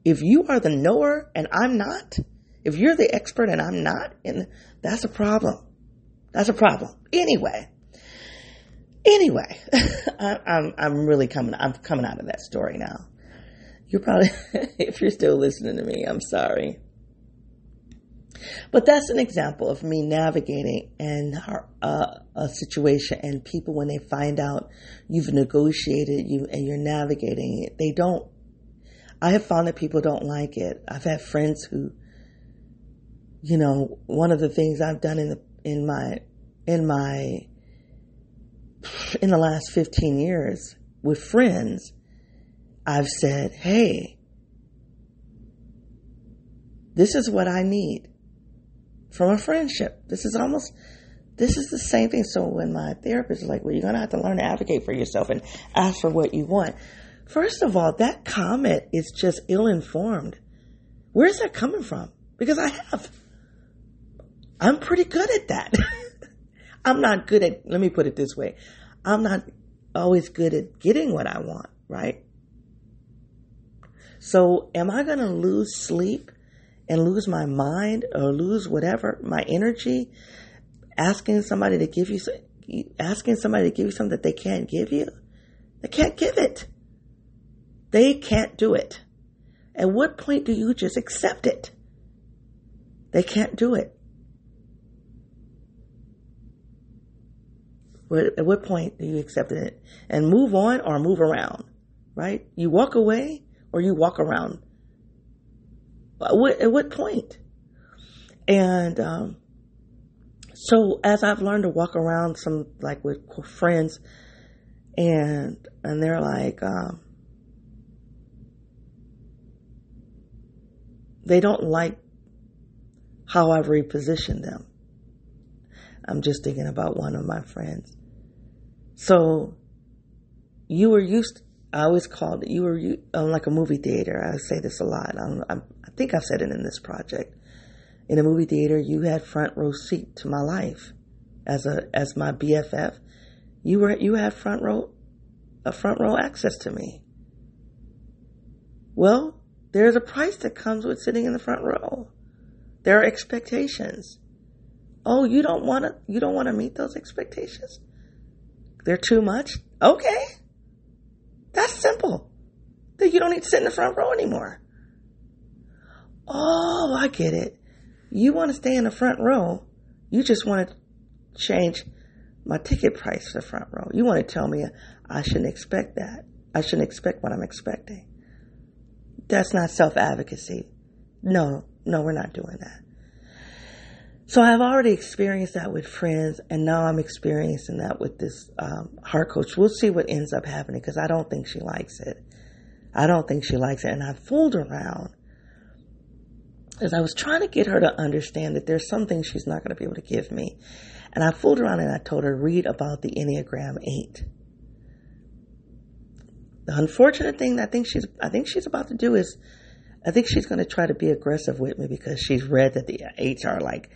If you are the knower and I'm not, if you're the expert and I'm not, and that's a problem. That's a problem. Anyway, anyway, I, I'm I'm really coming. I'm coming out of that story now. You're probably, if you're still listening to me, I'm sorry. But that's an example of me navigating and her, uh, a situation. And people, when they find out you've negotiated you and you're navigating it, they don't. I have found that people don't like it. I've had friends who, you know, one of the things I've done in the In my, in my, in the last fifteen years with friends, I've said, hey, this is what I need from a friendship. This is almost, this is the same thing. So when my therapist is like, well, you're going to have to learn to advocate for yourself and ask for what you want. First of all, that comment is just ill-informed. Where is that coming from? Because I have. I'm pretty good at that. I'm not good at, let me put it this way. I'm not always good at getting what I want, right? So am I going to lose sleep and lose my mind or lose whatever, my energy, asking somebody to give you, asking somebody to give you something that they can't give you? They can't give it. They can't do it. At what point do you just accept it? They can't do it. At what point do you accept it and move on or move around, right? You walk away or you walk around. What, at what point? And um, so as I've learned to walk around some, like with friends, and and they're like, um, they don't like how I've repositioned them. I'm just thinking about one of my friends. So you were used, I always called it, you were um, like a movie theater. I say this a lot. I'm, I'm, I think I've said it in this project. In a movie theater, you had front row seat to my life as a, as my B F F. You were, you had front row, a front row access to me. Well, There is a price that comes with sitting in the front row. There are expectations. Oh, you don't want to, you don't want to meet those expectations? They're too much? Okay. That's simple. Then you don't need to sit in the front row anymore. Oh, I get it. You want to stay in the front row. You just want to change my ticket price to the front row. You want to tell me I shouldn't expect that. I shouldn't expect what I'm expecting. That's not self-advocacy. No, no, we're not doing that. So I've already experienced that with friends, and now I'm experiencing that with this um, heart coach. We'll see what ends up happening, because I don't think she likes it. I don't think she likes it. And I fooled around because I was trying to get her to understand that there's something she's not going to be able to give me. And I fooled around and I told her, read about the Enneagram eight. The unfortunate thing that I think she's, I think she's about to do is, I think she's going to try to be aggressive with me, because she's read that the eights are like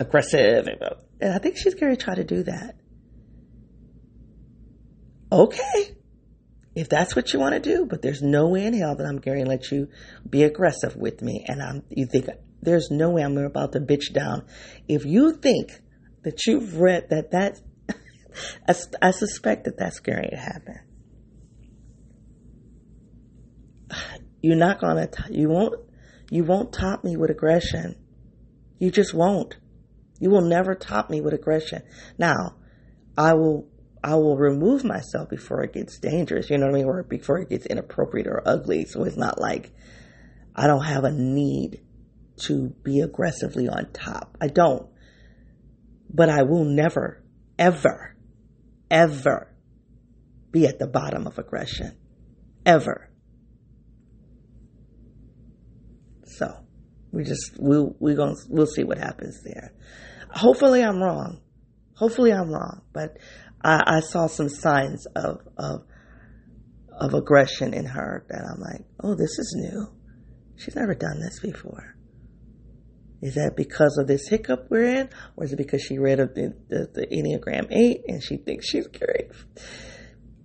aggressive. And, and I think she's going to try to do that. Okay. If that's what you want to do, but there's no way in hell that I'm going to let you be aggressive with me. And I'm, you think there's no way I'm about to bitch down. If you think that you've read that, that I, I suspect that that's going to happen. You're not going to, you won't, you won't top me with aggression. You just won't. You will never top me with aggression. Now, I will I will remove myself before it gets dangerous, you know what I mean, or before it gets inappropriate or ugly. So it's not like I don't have a need to be aggressively on top. I don't. But I will never, ever, ever be at the bottom of aggression. Ever. So we just, we'll, we're gonna, we'll see what happens there. Hopefully I'm wrong. Hopefully I'm wrong, but I, I saw some signs of, of, of aggression in her that I'm like, oh, this is new. She's never done this before. Is that because of this hiccup we're in? Or is it because she read of the, the, the Enneagram eight and she thinks she's great?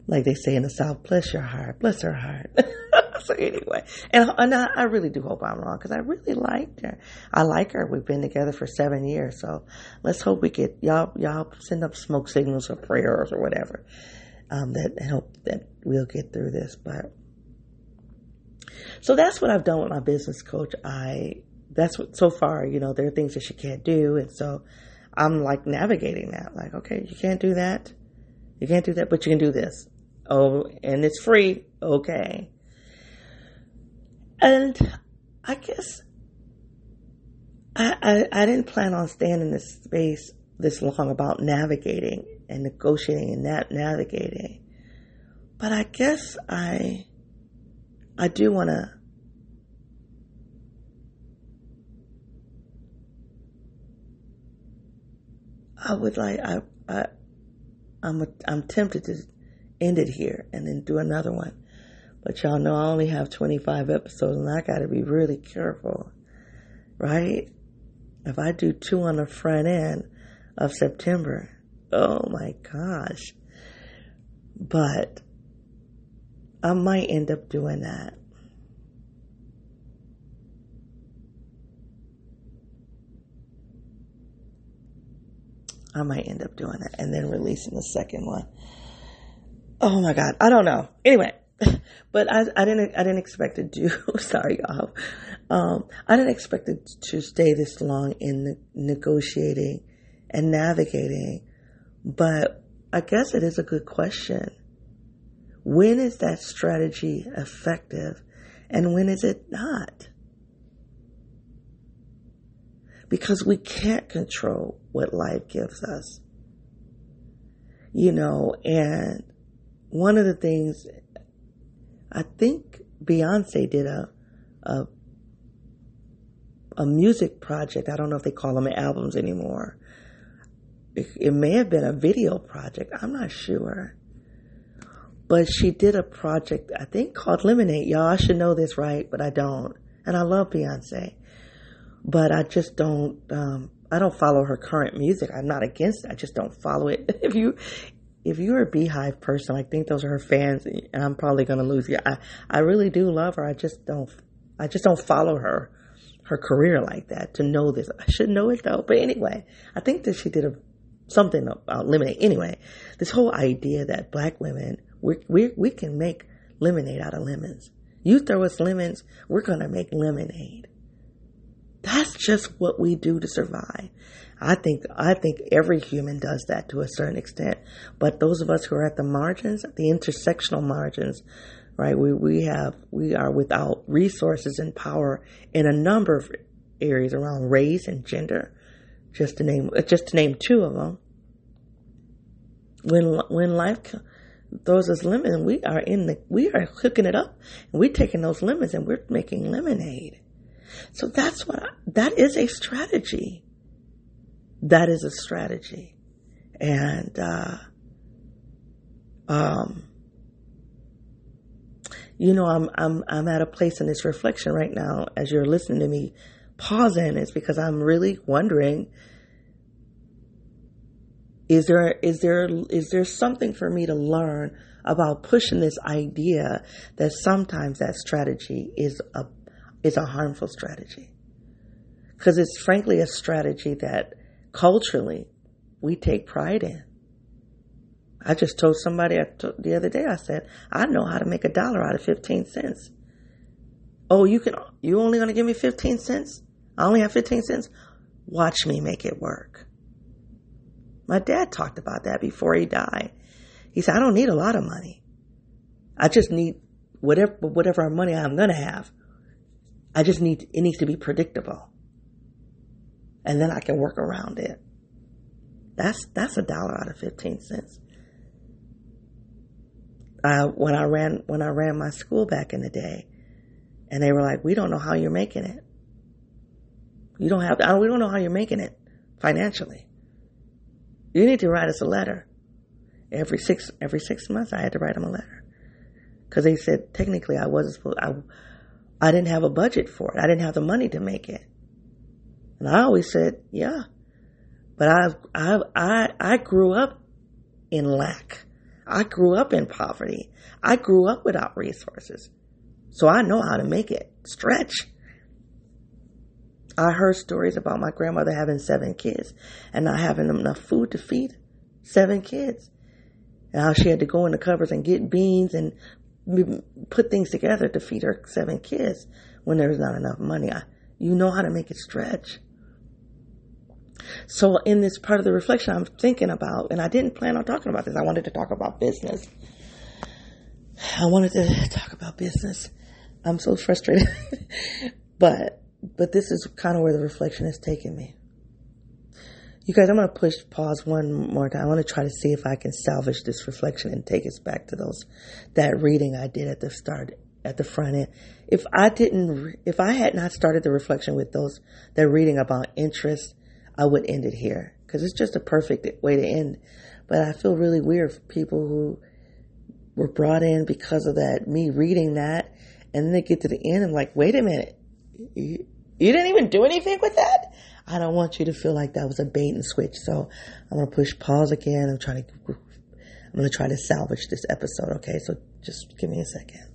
Like they say in the South, bless your heart, bless her heart. So anyway, and, and I, I really do hope I'm wrong, because I really liked her. I like her. We've been together for seven years, so let's hope we get y'all. Y'all send up smoke signals or prayers or whatever um, that help that we'll get through this. But so that's what I've done with my business coach. I that's what so far. You know, there are things that she can't do, and so I'm like navigating that. Like, okay, you can't do that. You can't do that, but you can do this. Oh, and it's free. Okay. And I guess I, I I didn't plan on staying in this space this long about navigating and negotiating and na- navigating. But I guess I I do want to I would like I I I'm a, I'm tempted to end it here and then do another one. But y'all know I only have twenty-five episodes, and I got to be really careful, right? If I do two on the front end of September, oh my gosh. But I might end up doing that. I might end up doing that and then releasing the second one. Oh my God. I don't know. Anyway. But I, I didn't. I didn't expect to do. Sorry, y'all. Um, I didn't expect it to stay this long in the negotiating and navigating. But I guess it is a good question. When is that strategy effective, and when is it not? Because we can't control what life gives us, you know. And one of the things. I think Beyoncé did a, a a music project. I don't know if they call them albums anymore. It, it may have been a video project. I'm not sure. But she did a project, I think, called Lemonade. Y'all, I should know this, right? But I don't. And I love Beyoncé. But I just don't, um, I don't follow her current music. I'm not against it. I just don't follow it. If you... If you're a Beehive person, I think those are her fans, and I'm probably going to lose you. I, I really do love her. I just don't, I just don't follow her, her career like that to know this. I should know it though. But anyway, I think that she did a, something about lemonade. Anyway, this whole idea that black women, we, we, we can make lemonade out of lemons. You throw us lemons, we're going to make lemonade. That's just what we do to survive. I think, I think every human does that to a certain extent. But those of us who are at the margins, the intersectional margins, right? We, we have, we are without resources and power in a number of areas around race and gender, just to name, just to name two of them. When, when life throws us lemons, we are in the, we are hooking it up and we're taking those lemons and we're making lemonade. So that's what, I, that is a strategy. That is a strategy. And, uh, um, you know, I'm, I'm, I'm at a place in this reflection right now as you're listening to me pausing. It's because I'm really wondering, is there, is there, is there something for me to learn about pushing this idea that sometimes that strategy is a, is a harmful strategy? Because it's frankly a strategy that culturally we take pride in. I just told somebody the other day, I said, I know how to make a dollar out of fifteen cents. Oh, you can, you only going to give me fifteen cents? I only have fifteen cents? Watch me make it work. My dad talked about that before he died. He said, I don't need a lot of money. I just need whatever, whatever money I'm going to have. I just need, it needs to be predictable. And then I can work around it. That's, that's a dollar out of fifteen cents. Uh, when I ran, when I ran my school back in the day, and they were like, we don't know how you're making it. You don't have, we don't know how you're making it financially. You need to write us a letter. Every six, every six months I had to write them a letter. Cause they said, technically I wasn't supposed, I, I didn't have a budget for it. I didn't have the money to make it. And I always said, yeah, but I've, I've, I, I grew up in lack. I grew up in poverty. I grew up without resources. So I know how to make it stretch. I heard stories about my grandmother having seven kids and not having enough food to feed seven kids. And how she had to go in the cupboards and get beans and put things together to feed her seven kids when there was not enough money. I, you know how to make it stretch. So in this part of the reflection I'm thinking about, and I didn't plan on talking about this. I wanted to talk about business. I wanted to talk about business. I'm so frustrated. but but this is kind of where the reflection is taking me. You guys, I'm going to push pause one more time. I want to try to see if I can salvage this reflection and take us back to those, that reading I did at the start, at the front end. If I didn't, if I had not started the reflection with those, that reading about interest, I would end it here because it's just a perfect way to end. But I feel really weird for people who were brought in because of that, me reading that, and then they get to the end and like, wait a minute, you, you didn't even do anything with that? I don't want you to feel like that was a bait and switch. So I'm going to push pause again. I'm trying to, I'm going to try to salvage this episode. Okay. So just give me a second.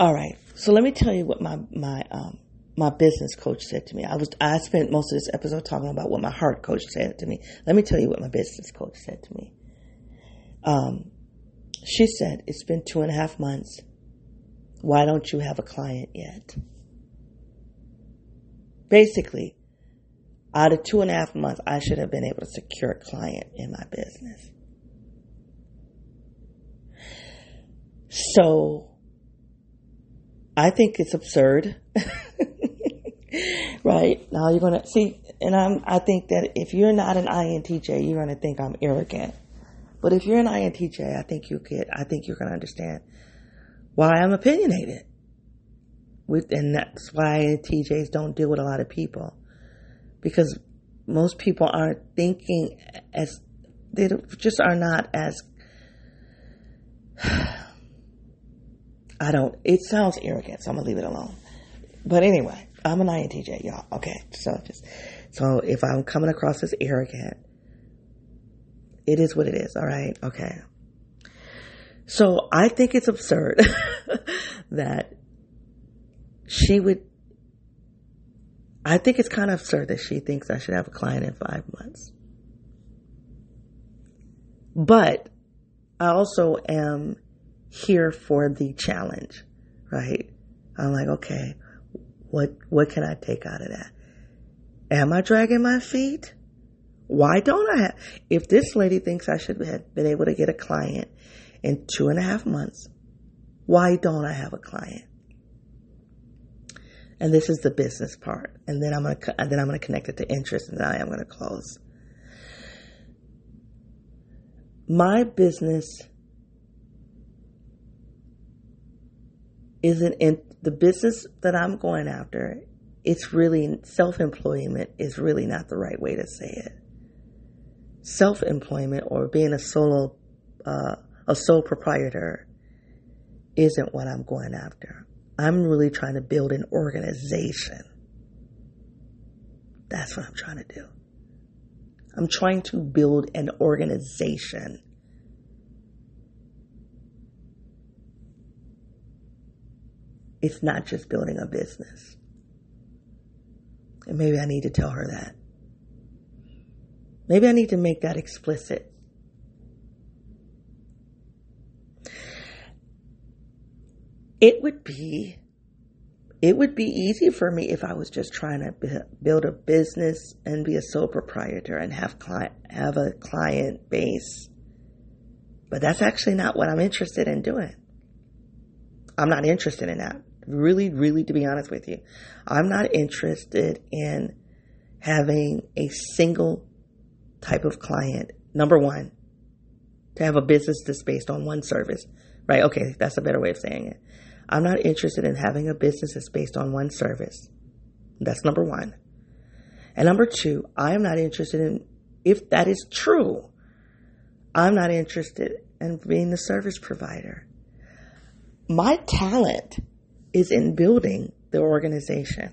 All right. So let me tell you what my, my, um, my business coach said to me. I was, I spent most of this episode talking about what my heart coach said to me. Let me tell you what my business coach said to me. Um, she said, it's been two and a half months. Why don't you have a client yet? Basically, out of two and a half months, I should have been able to secure a client in my business. So, I think it's absurd, right? Now you're going to see, and I'm, I think that if you're not an I N T J, you're going to think I'm arrogant. But if you're an I N T J, I think you get, I think you're going to understand why I'm opinionated. With, and that's why I N T Js don't deal with a lot of people, because most people aren't thinking as, they just are not as, I don't, it sounds arrogant, so I'm gonna leave it alone. But anyway, I'm an I N T J, y'all. Okay. So just, so if I'm coming across as arrogant, it is what it is. All right. Okay. So I think it's absurd that she would, I think it's kind of absurd that she thinks I should have a client in five months. But I also am here for the challenge, right? I'm like, okay, what what can I take out of that? Am I dragging my feet? Why don't I have? If this lady thinks I should have been able to get a client in two and a half months, why don't I have a client? And this is the business part. And then I'm going to then I'm going to connect it to interest, and then I am going to close. My business isn't in the business that I'm going after. It's really self-employment is really not the right way to say it. Self-employment or being a solo, uh, a sole proprietor isn't what I'm going after. I'm really trying to build an organization. That's what I'm trying to do. I'm trying to build an organization. It's not just building a business. And maybe I need to tell her that. Maybe I need to make that explicit. It would be, it would be easy for me if I was just trying to build a business and be a sole proprietor and have client, have a client base. But that's actually not what I'm interested in doing. I'm not interested in that. Really, really, to be honest with you, I'm not interested in having a single type of client. Number one, to have a business that's based on one service, right? Okay, that's a better way of saying it. I'm not interested in having a business that's based on one service. That's number one. And number two, I am not interested in, if that is true, I'm not interested in being the service provider. My talent is in building the organization.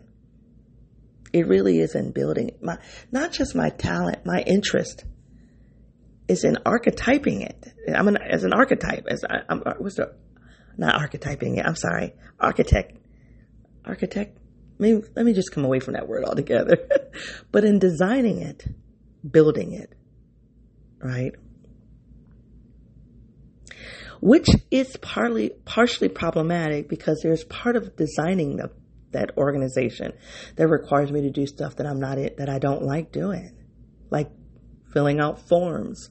It really is in building my, not just my talent, my interest is in archetyping it. I'm an, as an archetype, as I, I'm, what's the, not archetyping it. I'm sorry. Architect, architect. Maybe, let me just come away from that word altogether, but in designing it, building it, right? Which is partly, partially problematic because there's part of designing the, that organization that requires me to do stuff that I'm not, that I don't like doing, like filling out forms.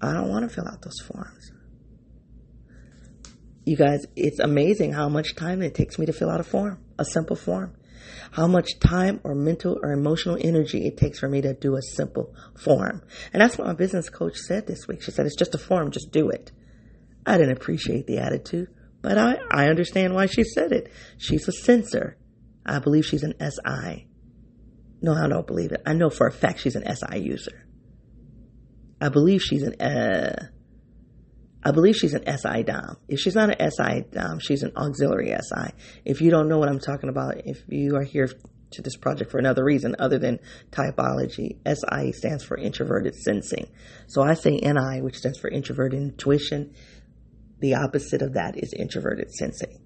I don't want to fill out those forms. You guys, it's amazing how much time it takes me to fill out a form, a simple form. How much time or mental or emotional energy it takes for me to do a simple form. And that's what my business coach said this week. She said, it's just a form, just do it. I didn't appreciate the attitude, but I, I understand why she said it. She's a sensor. I believe she's an S I. No, I don't believe it. I know for a fact she's an S I user. I believe she's an, uh, I believe she's an S I Dom. If she's not an S I Dom, she's an auxiliary S I. If you don't know what I'm talking about, if you are here to this project for another reason other than typology, S I stands for introverted sensing. So I say N I, which stands for introverted intuition. The opposite of that is introverted sensing.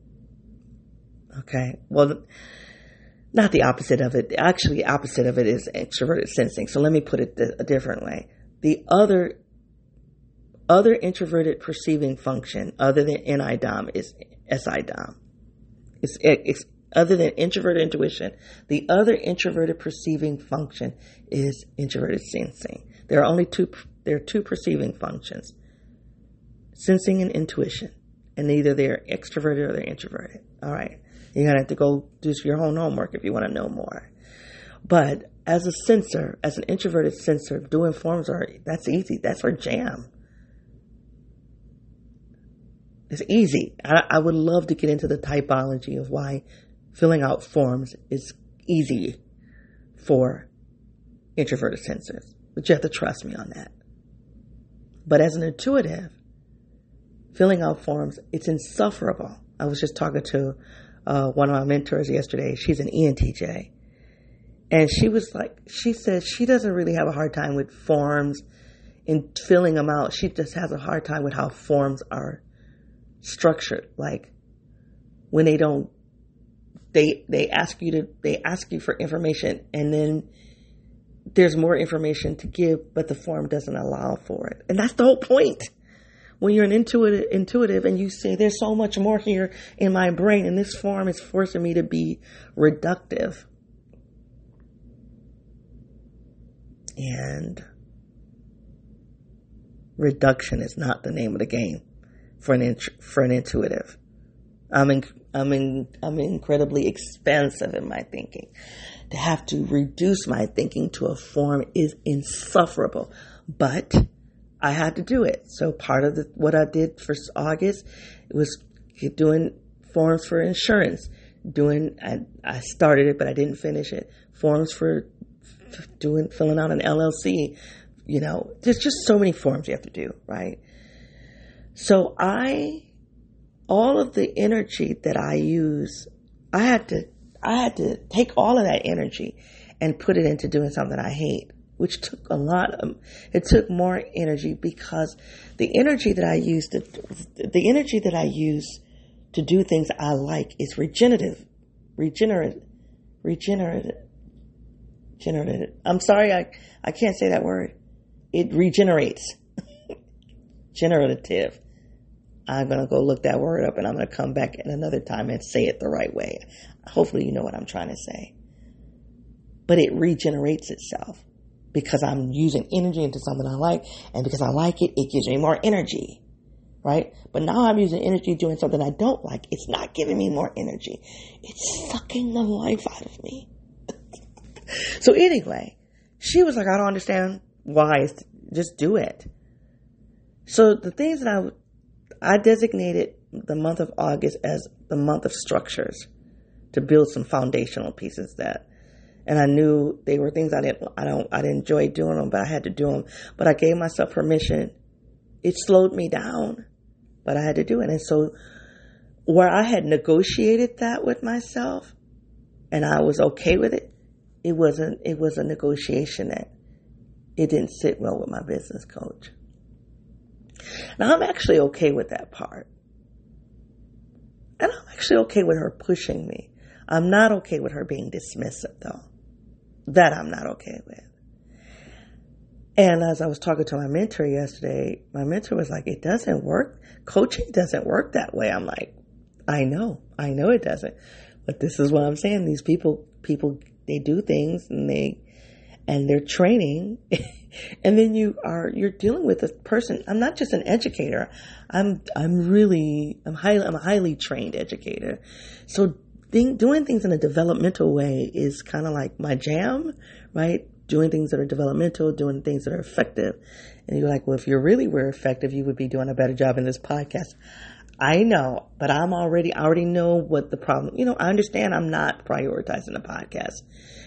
Okay. Well, not the opposite of it. Actually, the opposite of it is extroverted sensing. So let me put it a different way. The other Other introverted perceiving function other than N I D O M is S I D O M. It's, it's other than introverted intuition. The other introverted perceiving function is introverted sensing. There are only two, there are two perceiving functions, sensing and intuition, and either they're extroverted or they're introverted. All right. You're going to have to go do your own homework if you want to know more. But as a sensor, as an introverted sensor, doing forms are, that's easy. That's our jam. It's easy. I, I would love to get into the typology of why filling out forms is easy for introverted sensors, but you have to trust me on that. But as an intuitive, filling out forms, it's insufferable. I was just talking to uh, one of my mentors yesterday. She's an E N T J, and she was like, she said she doesn't really have a hard time with forms and filling them out. She just has a hard time with how forms are structured, like when they don't, they, they ask you to, they ask you for information, and then there's more information to give, but the form doesn't allow for it. And that's the whole point. When you're an intuitive, intuitive and you say, there's so much more here in my brain, and this form is forcing me to be reductive. And reduction is not the name of the game for an int- for an intuitive. I'm in, I'm in, I'm incredibly expansive in my thinking. To have to reduce my thinking to a form is insufferable, but I had to do it. So part of the, what I did for August was doing forms for insurance. Doing, I, I started it, but I didn't finish it. Forms for doing, filling out an L L C. You know, there's just so many forms you have to do, right? So I, all of the energy that I use, I had to, I had to take all of that energy and put it into doing something I hate. Which took a lot of, it took more energy because the energy that I use to, the energy that I use to do things I like is regenerative, regenerative, regenerative, generative. I'm sorry, I, I can't say that word. It regenerates. Generative. I'm going to go look that word up, and I'm going to come back at another time and say it the right way. Hopefully you know what I'm trying to say. But it regenerates itself. Because I'm using energy into something I like, and because I like it, it gives me more energy, right? But now I'm using energy doing something I don't like. It's not giving me more energy. It's sucking the life out of me. So anyway, she was like, I don't understand why. It's, just do it. So the things that I, I designated the month of August as the month of structures to build some foundational pieces that, and I knew they were things I didn't, I don't, I didn't enjoy doing them, but I had to do them. But I gave myself permission. It slowed me down, but I had to do it. And so where I had negotiated that with myself and I was okay with it, it wasn't, it was a negotiation that it didn't sit well with my business coach. Now I'm actually okay with that part. And I'm actually okay with her pushing me. I'm not okay with her being dismissive, though. That I'm not okay with. And as I was talking to my mentor yesterday, my mentor was like, it doesn't work. Coaching doesn't work that way. I'm like, I know. I know it doesn't. But this is what I'm saying. These people, people, they do things and they, and they're training. And then you are, you're dealing with a person. I'm not just an educator. I'm, I'm really, I'm highly, I'm a highly trained educator. So Thing, doing things in a developmental way is kind of like my jam, right? Doing things that are developmental, doing things that are effective. And you're like, well, if you really were effective, you would be doing a better job in this podcast. I know, but I'm already, I already know what the problem, you know, I understand I'm not prioritizing the podcast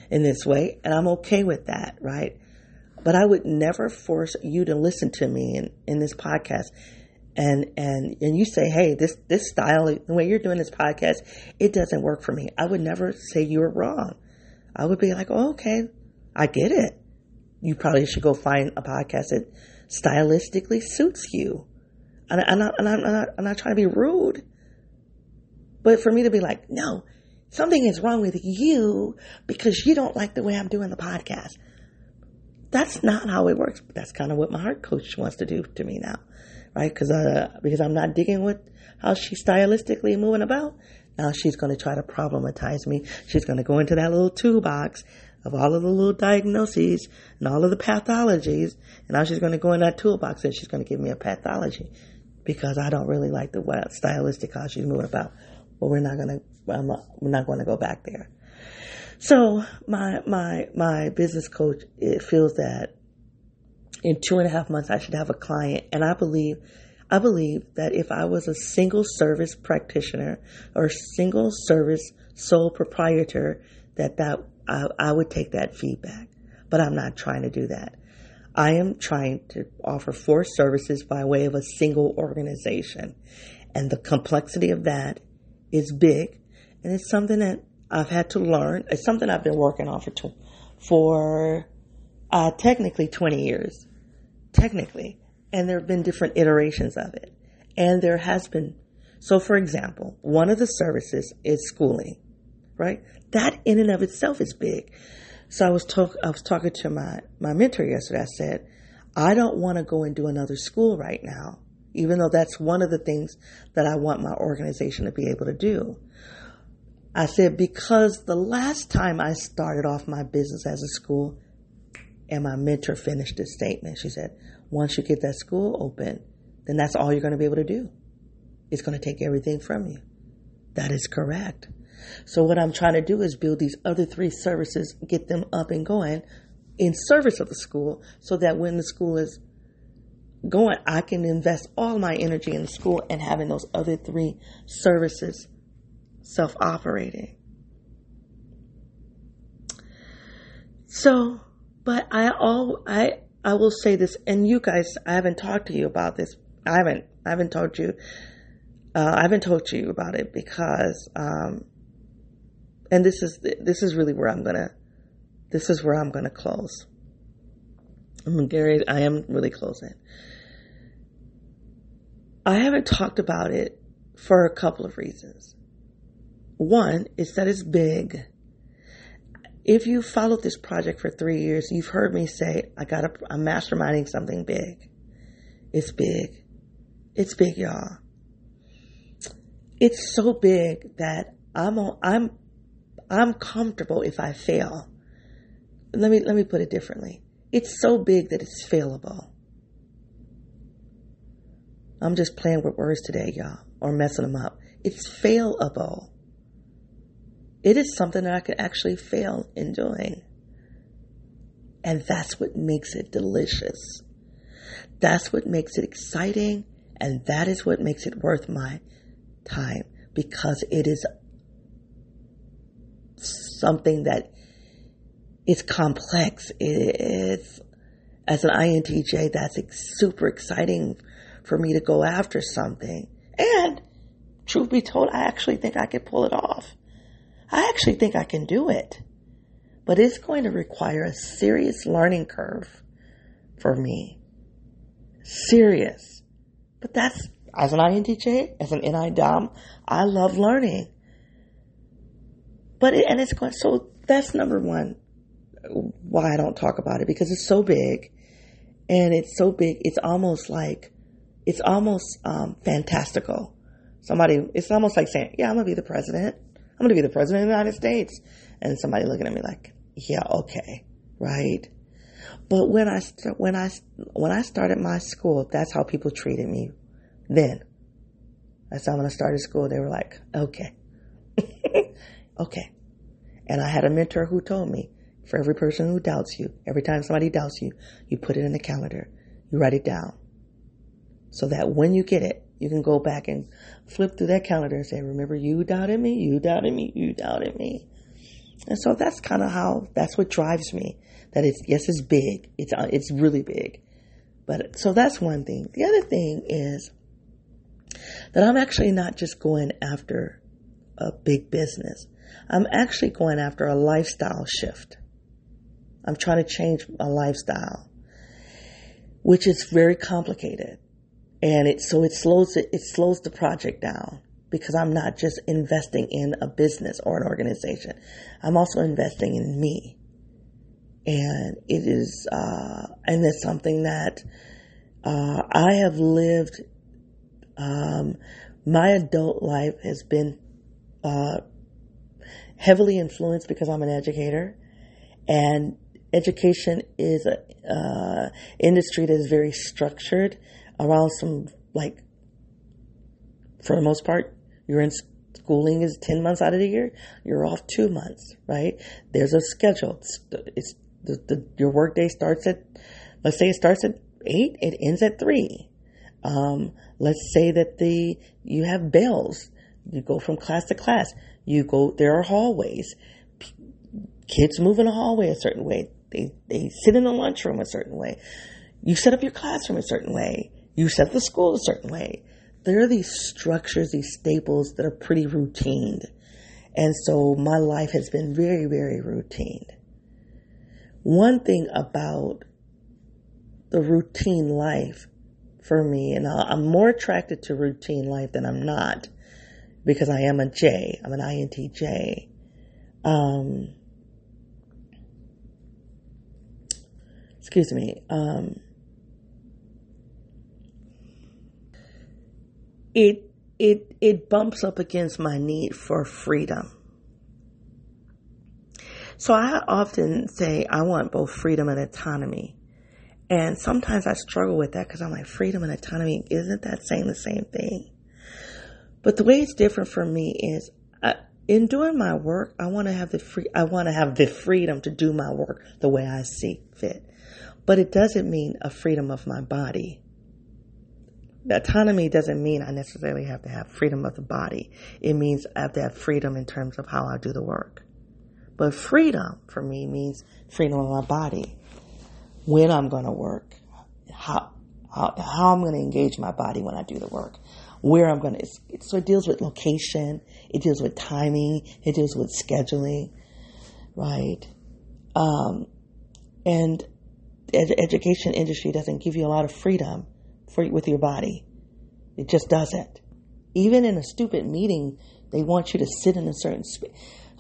in this way, and I'm okay with that, right? But I would never force you to listen to me in, in this podcast. And, and, and you say, hey, this, this style, the way you're doing this podcast, it doesn't work for me. I would never say you're wrong. I would be like, oh, okay, I get it. You probably should go find a podcast that stylistically suits you. And I'm not, and I'm not, I'm not trying to be rude, but for me to be like, no, something is wrong with you because you don't like the way I'm doing the podcast. That's not how it works. That's kind of what my heart coach wants to do to me now. Right, because uh, because I'm not digging with how she's stylistically moving about. Now she's going to try to problematize me. She's going to go into that little toolbox of all of the little diagnoses and all of the pathologies. And now she's going to go in that toolbox and she's going to give me a pathology because I don't really like the way, stylistic how she's moving about. But we're not going to we're not going to go back there. So my my my business coach, it feels that in two and a half months, I should have a client. And I believe, I believe that if I was a single service practitioner or single service sole proprietor, that, that I, I would take that feedback. But I'm not trying to do that. I am trying to offer four services by way of a single organization. And the complexity of that is big. And it's something that I've had to learn. It's something I've been working on for, t- for uh, technically twenty years. Technically, and there have been different iterations of it. And there has been, So for example, one of the services is schooling, right? That in and of itself is big. So I was talk, I was talking to my, my mentor yesterday. I said, I don't want to go and do another school right now, even though that's one of the things that I want my organization to be able to do. I said, because the last time I started off my business as a school, and my mentor finished this statement. She said, once you get that school open, then that's all you're going to be able to do. It's going to take everything from you. That is correct. So what I'm trying to do is build these other three services, get them up and going in service of the school, so that when the school is going, I can invest all my energy in the school and having those other three services self-operating. So, but I all I I will say this, and you guys, I haven't talked to you about this. I haven't I haven't told you uh, I haven't told you about it because um, and this is this is really where I'm gonna this is where I'm gonna close. I'm Gary. I am really closing. I haven't talked about it for a couple of reasons. One is that it's big. If you followed this project for three years, you've heard me say, I got a, I'm masterminding something big. It's big. It's big, y'all. It's so big that I'm, I'm, I'm comfortable if I fail. Let me, let me put it differently. It's so big that it's failable. I'm just playing with words today, y'all, or messing them up. It's failable. It is something that I could actually fail in doing. And that's what makes it delicious. That's what makes it exciting. And that is what makes it worth my time, because it is something that is complex. It's, as an I N T J, that's super exciting for me to go after something. And truth be told, I actually think I could pull it off. I actually think I can do it, but it's going to require a serious learning curve for me. Serious. But that's, as an I N T J, as an N I dom, I love learning. But, it, and it's going, so that's number one, why I don't talk about it, because it's so big, and it's so big, it's almost like, it's almost um, fantastical. Somebody, it's almost like saying, yeah, I'm going to be the president. I'm going to be the president of the United States. And somebody looking at me like, yeah, okay, right? But when I, when I, when I started my school, that's how people treated me then. That's how when I started school, they were like, okay, okay. And I had a mentor who told me, for every person who doubts you, every time somebody doubts you, you put it in the calendar, you write it down, so that when you get it, you can go back and flip through that calendar and say, remember, you doubted me, you doubted me, you doubted me. And so that's kind of how, that's what drives me. That it's, yes, it's big. It's it's really big. But so that's one thing. The other thing is that I'm actually not just going after a big business. I'm actually going after a lifestyle shift. I'm trying to change a lifestyle, which is very complicated. And it, so it slows it, it slows the project down, because I'm not just investing in a business or an organization. I'm also investing in me. And it is, uh, and it's something that, uh, I have lived, um, my adult life has been, uh, heavily influenced, because I'm an educator, and education is a, uh, industry that is very structured around some, like, for the most part, you're in schooling is ten months out of the year. You're off two months, right? There's a schedule. It's, it's the, the, your work day starts at, let's say it starts at eight, it ends at three. Um, let's say that the, you have bells. You go from class to class. You go, there are hallways. P- kids move in a hallway a certain way. They, they sit in the lunchroom a certain way. You set up your classroom a certain way. You set the school a certain way. There are these structures, these staples that are pretty routine. And so my life has been very, very routine. One thing about the routine life for me, and I'm more attracted to routine life than I'm not, because I am a J. I'm an I N T J. Um, excuse me. Um, it, it, it bumps up against my need for freedom. So I often say I want both freedom and autonomy. And sometimes I struggle with that because I'm like, freedom and autonomy, isn't that saying the same thing? But the way it's different for me is I, in doing my work, I want to have the free, I want to have the freedom to do my work the way I see fit. But it doesn't mean a freedom of my body. Autonomy doesn't mean I necessarily have to have freedom of the body. It means I have to have freedom in terms of how I do the work. But freedom for me means freedom of my body. When I'm going to work, how, how, how I'm going to engage my body when I do the work, where I'm going to, it, so it deals with location, it deals with timing, it deals with scheduling, right? Um, and the ed- education industry doesn't give you a lot of freedom for, with your body. It just doesn't. Even in a stupid meeting, they want you to sit in a certain space.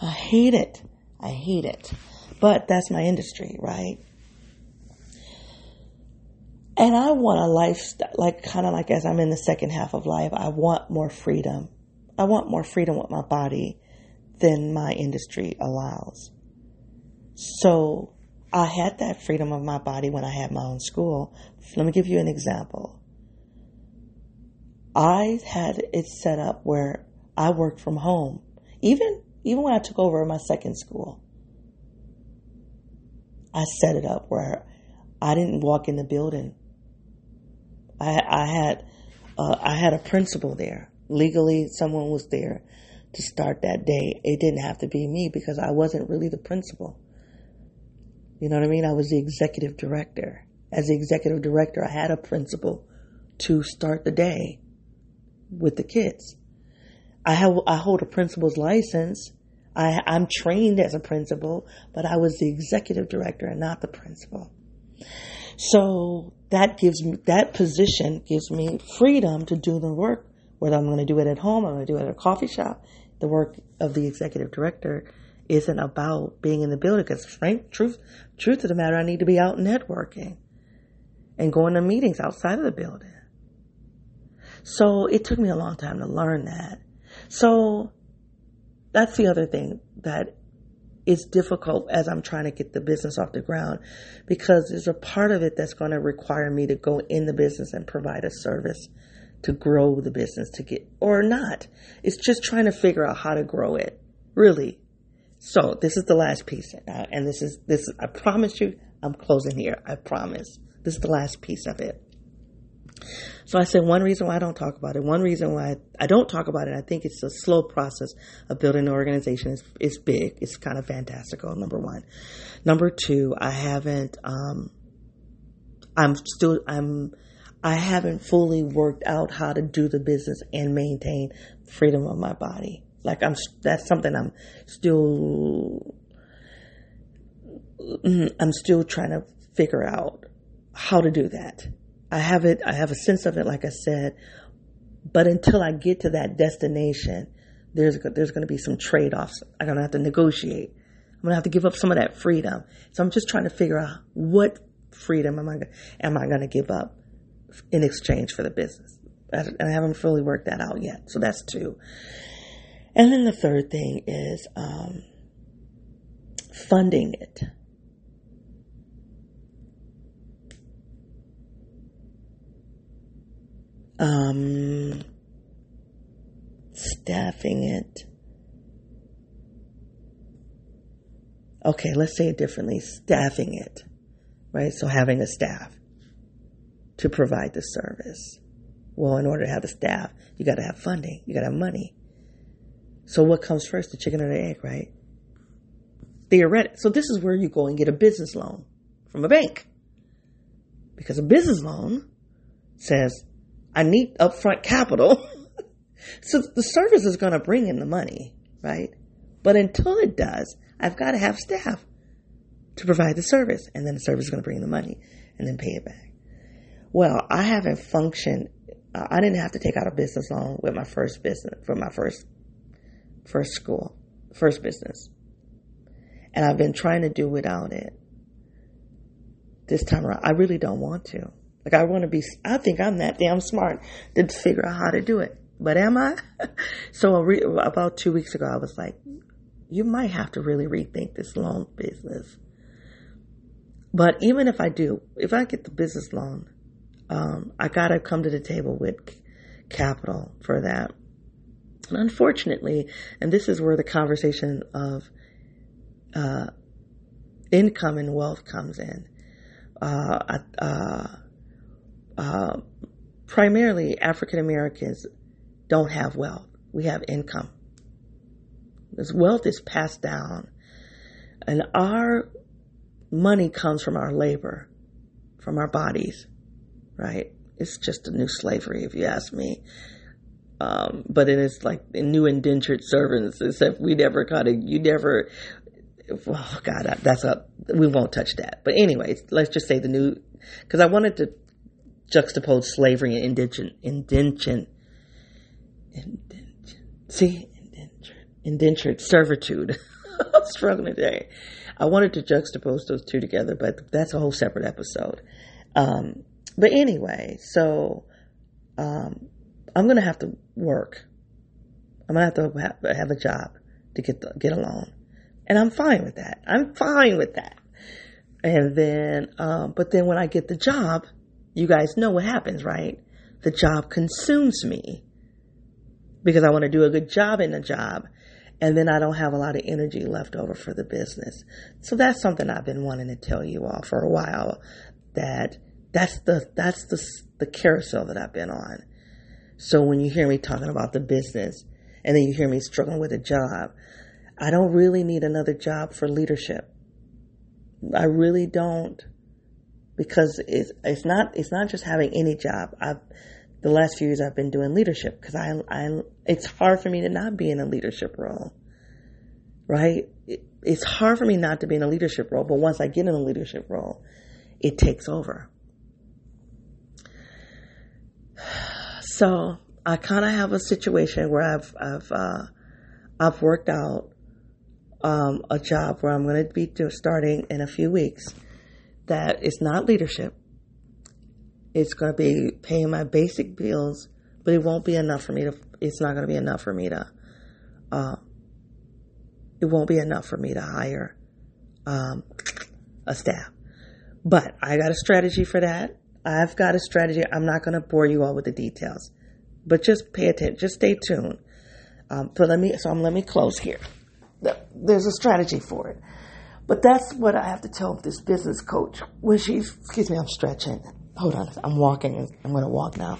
I hate it. I hate it. But that's my industry, right? And I want a lifestyle, like kind of like as I'm in the second half of life, I want more freedom. I want more freedom with my body than my industry allows. So I had that freedom of my body when I had my own school. Let me give you an example. I had it set up where I worked from home, even even when I took over my second school. I set it up where I didn't walk in the building. I, I had uh, I had a principal there. Legally, someone was there to start that day. It didn't have to be me because I wasn't really the principal. You know what I mean? I was the executive director. As the executive director, I had a principal to start the day with the kids. I have, I hold a principal's license. I, I'm trained as a principal, but I was the executive director and not the principal. So that gives me, that position gives me freedom to do the work, whether I'm going to do it at home, I'm going to do it at a coffee shop. The work of the executive director isn't about being in the building because frank truth, truth of the matter, I need to be out networking and going to meetings outside of the building. So it took me a long time to learn that. So that's the other thing that is difficult as I'm trying to get the business off the ground, because there's a part of it that's going to require me to go in the business and provide a service to grow the business to get, or not. It's just trying to figure out how to grow it, really. So this is the last piece. Uh, and this is, this, I promise you, I'm closing here. I promise. This is the last piece of it. So I said one reason why I don't talk about it, one reason why I don't talk about it, I think it's a slow process of building an organization. It's, it's big. It's kind of fantastical, number one. Number two, I haven't, um, I'm still, I'm, I haven't fully worked out how to do the business and maintain freedom of my body. Like I'm, that's something I'm still, I'm still trying to figure out how to do that. I have it, I have a sense of it, like I said, but until I get to that destination, there's, there's going to be some trade-offs. I'm going to have to negotiate. I'm going to have to give up some of that freedom. So I'm just trying to figure out what freedom am I, am I going to give up in exchange for the business? And I haven't fully worked that out yet. So that's two. And then the third thing is, um, funding it. Um, staffing it. Okay, let's say it differently. Staffing it, right? So having a staff to provide the service. Well, in order to have a staff, you got to have funding. You got to have money. So what comes first, the chicken or the egg, right? Theoretically. So this is where you go and get a business loan from a bank, because a business loan says, I need upfront capital. So the service is going to bring in the money, right? But until it does, I've got to have staff to provide the service. And then the service is going to bring in the money and then pay it back. Well, I haven't functioned. Uh, I didn't have to take out a business loan with my first business, for my first first school, first business. And I've been trying to do without it. This time around, I really don't want to. Like, I want to be, I think I'm that damn smart to figure out how to do it. But am I? So re- about two weeks ago, I was like, you might have to really rethink this loan business. But even if I do, if I get the business loan, um, I got to come to the table with capital for that. And unfortunately, and this is where the conversation of uh, income and wealth comes in. Uh, uh, uh, primarily African Americans don't have wealth. We have income. This wealth is passed down, and our money comes from our labor, from our bodies, right? It's just a new slavery, if you ask me. Um, but it is like new endangered servants, except we never got it. You never, oh God, that's a, we won't touch that. But anyways, let's just say the new, because I wanted to juxtapose slavery and indention, indention, indention, see, indentured, indentured servitude. I'm struggling today. I wanted to juxtapose those two together, but that's a whole separate episode. Um, but anyway, so um, I'm going to have to work. I'm going to have to have, have a job to get the, get a loan. And I'm fine with that. I'm fine with that. And then, um, but then when I get the job, you guys know what happens, right? The job consumes me because I want to do a good job in the job. And then I don't have a lot of energy left over for the business. So that's something I've been wanting to tell you all for a while, that that's the, that's the, the carousel that I've been on. So when you hear me talking about the business and then you hear me struggling with a job, I don't really need another job for leadership. I really don't, because it's, it's not, it's not just having any job. I've, The last few years I've been doing leadership because I, I, it's hard for me to not be in a leadership role, right? It, it's hard for me not to be in a leadership role, but once I get in a leadership role, it takes over. So I kind of have a situation where I've, I've, uh, I've worked out, um, a job where I'm going to be starting in a few weeks that is not leadership. It's going to be paying my basic bills, but it won't be enough for me to, it's not going to be enough for me to, uh, it won't be enough for me to hire, um, a staff. But I got a strategy for that. I've got a strategy. I'm not going to bore you all with the details, but just pay attention. Just stay tuned. Um, so let me, so I'm, let me close here. There's a strategy for it, but that's what I have to tell this business coach when she's, excuse me, I'm stretching. Hold on, I'm walking. I'm going to walk now.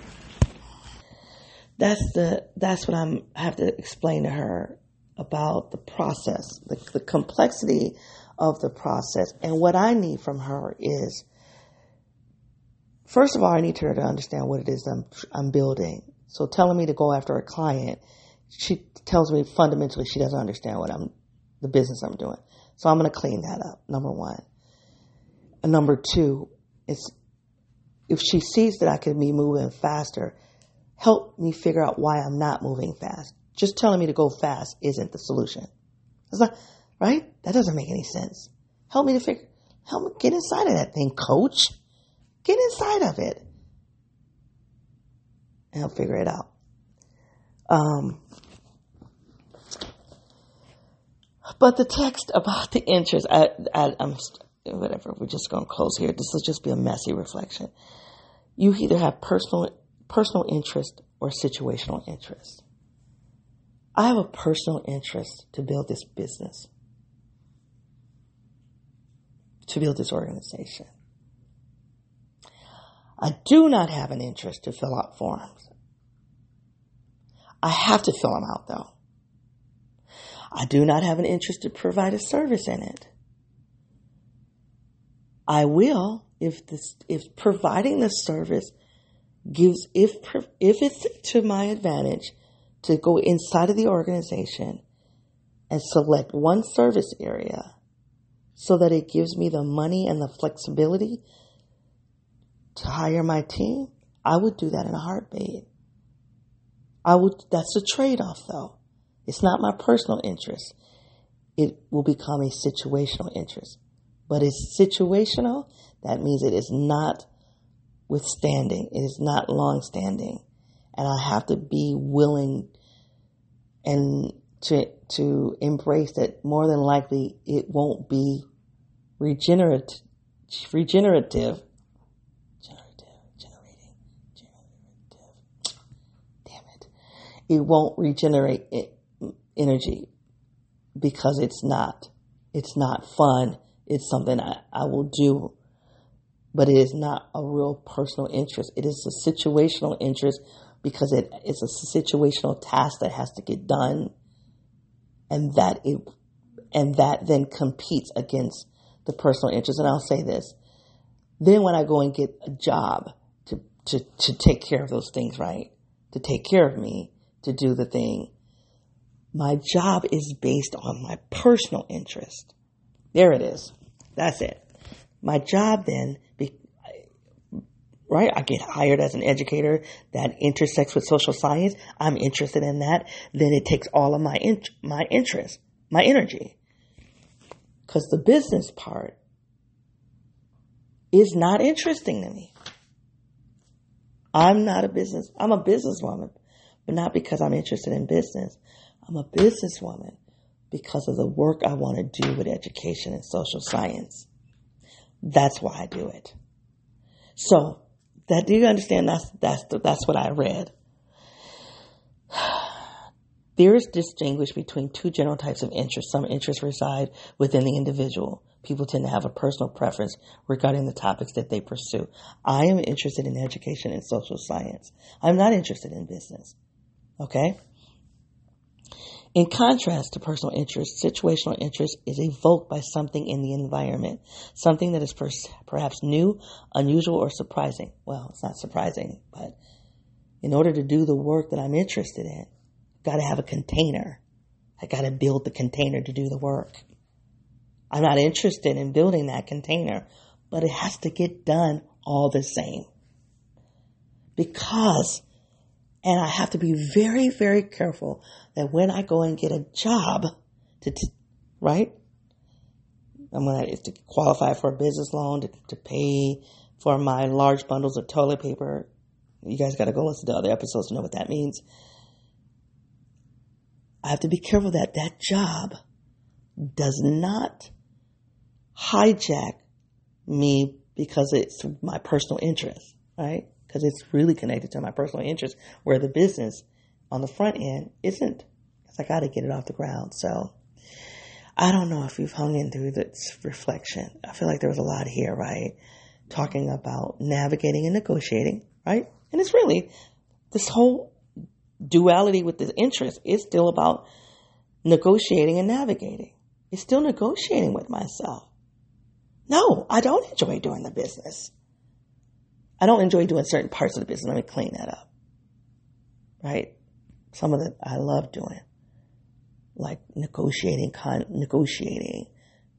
That's the that's what I'm I have to explain to her about the process, the, the complexity of the process, and what I need from her is, first of all, I need her to understand what it is I'm I'm building. So telling me to go after a client, she tells me fundamentally she doesn't understand what I'm the business I'm doing. So I'm going to clean that up. Number one, and number two, it's if she sees that I could be moving faster, help me figure out why I'm not moving fast. Just telling me to go fast isn't the solution. It's not, right? That doesn't make any sense. Help me to figure, help me get inside of that thing, coach. Get inside of it. And I'll figure it out. Um, but the text about the interest, I, I, I'm, whatever, we're just going to close here. This will just be a messy reflection. You either have personal personal interest or situational interest. I have a personal interest to build this business, to build this organization. I do not have an interest to fill out forms. I have to fill them out, though. I do not have an interest to provide a service in it. I will if this, if providing the service gives, if, if it's to my advantage to go inside of the organization and select one service area so that it gives me the money and the flexibility to hire my team, I would do that in a heartbeat. I would, that's a trade-off though. It's not my personal interest. It will become a situational interest. But it's situational. That means it is not withstanding. It is not long-standing. And I have to be willing and to to embrace that more than likely it won't be regenerative. Regenerative. Generative. Generating. Generative. Damn it. It won't regenerate it, energy because it's not. It's not fun. It's something I, I will do. But it is not a real personal interest. It is a situational interest because it is a situational task that has to get done, and that it, and that then competes against the personal interest. And I'll say this. Then when I go and get a job to, to, to take care of those things, right? To take care of me, to do the thing. My job is based on my personal interest. There it is. That's it. My job then, right? I get hired as an educator that intersects with social science. I'm interested in that. Then it takes all of my in- my interest, my energy. Because the business part is not interesting to me. I'm not a business. I'm a businesswoman, but not because I'm interested in business. I'm a businesswoman because of the work I want to do with education and social science. That's why I do it. So, that, do you understand? That's that's the, that's what I read. Theorists distinguish between two general types of interests. Some interests reside within the individual. People tend to have a personal preference regarding the topics that they pursue. I am interested in education and social science. I'm not interested in business. Okay? In contrast to personal interest, situational interest is evoked by something in the environment, something that is per- perhaps new, unusual, or surprising. Well, it's not surprising, but in order to do the work that I'm interested in, I've got to have a container. I got to build the container to do the work. I'm not interested in building that container, but it has to get done all the same. Because, and I have to be very, very careful that when I go and get a job, to t- right, I'm gonna to qualify for a business loan, to, to pay for my large bundles of toilet paper. You guys got to go listen to other episodes to know what that means. I have to be careful that that job does not hijack me because it's my personal interest, right? Because it's really connected to my personal interest, where the business on the front end isn't, because I got to get it off the ground. So I don't know if you've hung in through this reflection. I feel like there was a lot here, right? Talking about navigating and negotiating, right? And it's really this whole duality with the interest is still about negotiating and navigating. It's still negotiating with myself. No, I don't enjoy doing the business. I don't enjoy doing certain parts of the business. Let me clean that up, right? Some of it I love doing, like negotiating, con- negotiating,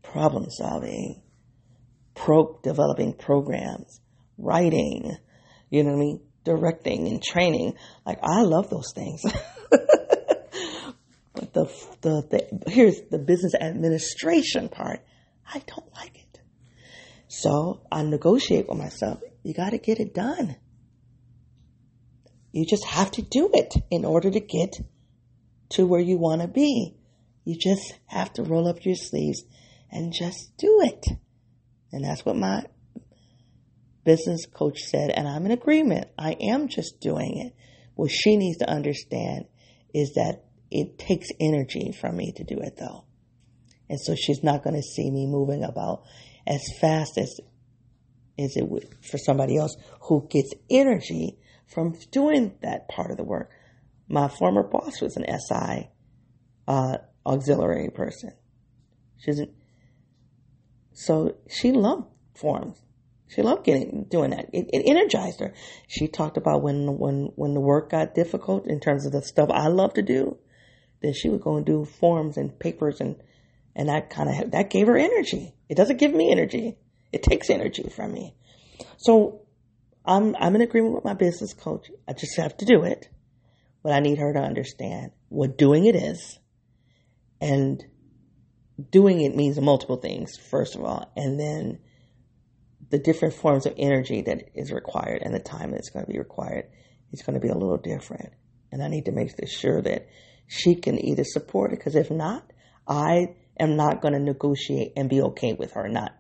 problem solving, pro- developing programs, writing, you know what I mean? Directing and training. Like, I love those things. But the, the, the, here's the business administration part. I don't like it. So I negotiate with myself. You got to get it done. You just have to do it in order to get to where you want to be. You just have to roll up your sleeves and just do it. And that's what my business coach said. And I'm in agreement. I am just doing it. What she needs to understand is that it takes energy from me to do it, though. And so she's not going to see me moving about as fast as, as it would for somebody else who gets energy from doing that part of the work. My former boss was an S I uh, auxiliary person. She's an, so she loved forms. She loved getting doing that. It, it energized her. She talked about when when when the work got difficult in terms of the stuff I love to do, then she would go and do forms and papers and and that kind of that gave her energy. It doesn't give me energy. It takes energy from me. So. I'm I'm in agreement with my business coach. I just have to do it. But I need her to understand what doing it is. And doing it means multiple things, first of all, and then the different forms of energy that is required and the time that's going to be required is going to be a little different. And I need to make sure that she can either support it, because if not, I am not going to negotiate and be okay with her not.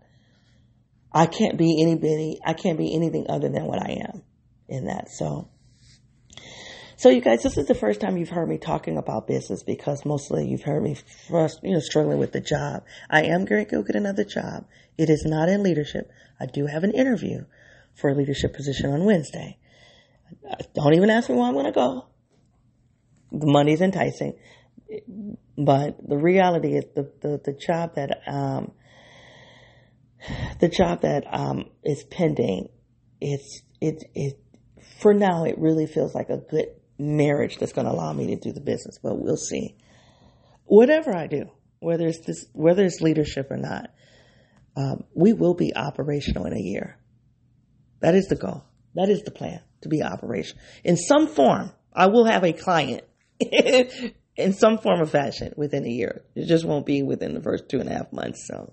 I can't be anybody. I can't be anything other than what I am in that. So, so you guys, this is the first time you've heard me talking about business, because mostly you've heard me, frust- you know, struggling with the job. I am going to go get another job. It is not in leadership. I do have an interview for a leadership position on Wednesday. Don't even ask me where I'm going to go. The money's enticing, but the reality is the, the, the job that, um, the job that, um, is pending, it's, it, it, for now, it really feels like a good marriage that's going to allow me to do the business, but we'll see. Whatever I do, whether it's this, whether it's leadership or not, um, we will be operational in a year. That is the goal. That is the plan, to be operational in some form. I will have a client in some form or fashion within a year. It just won't be within the first two and a half months. So,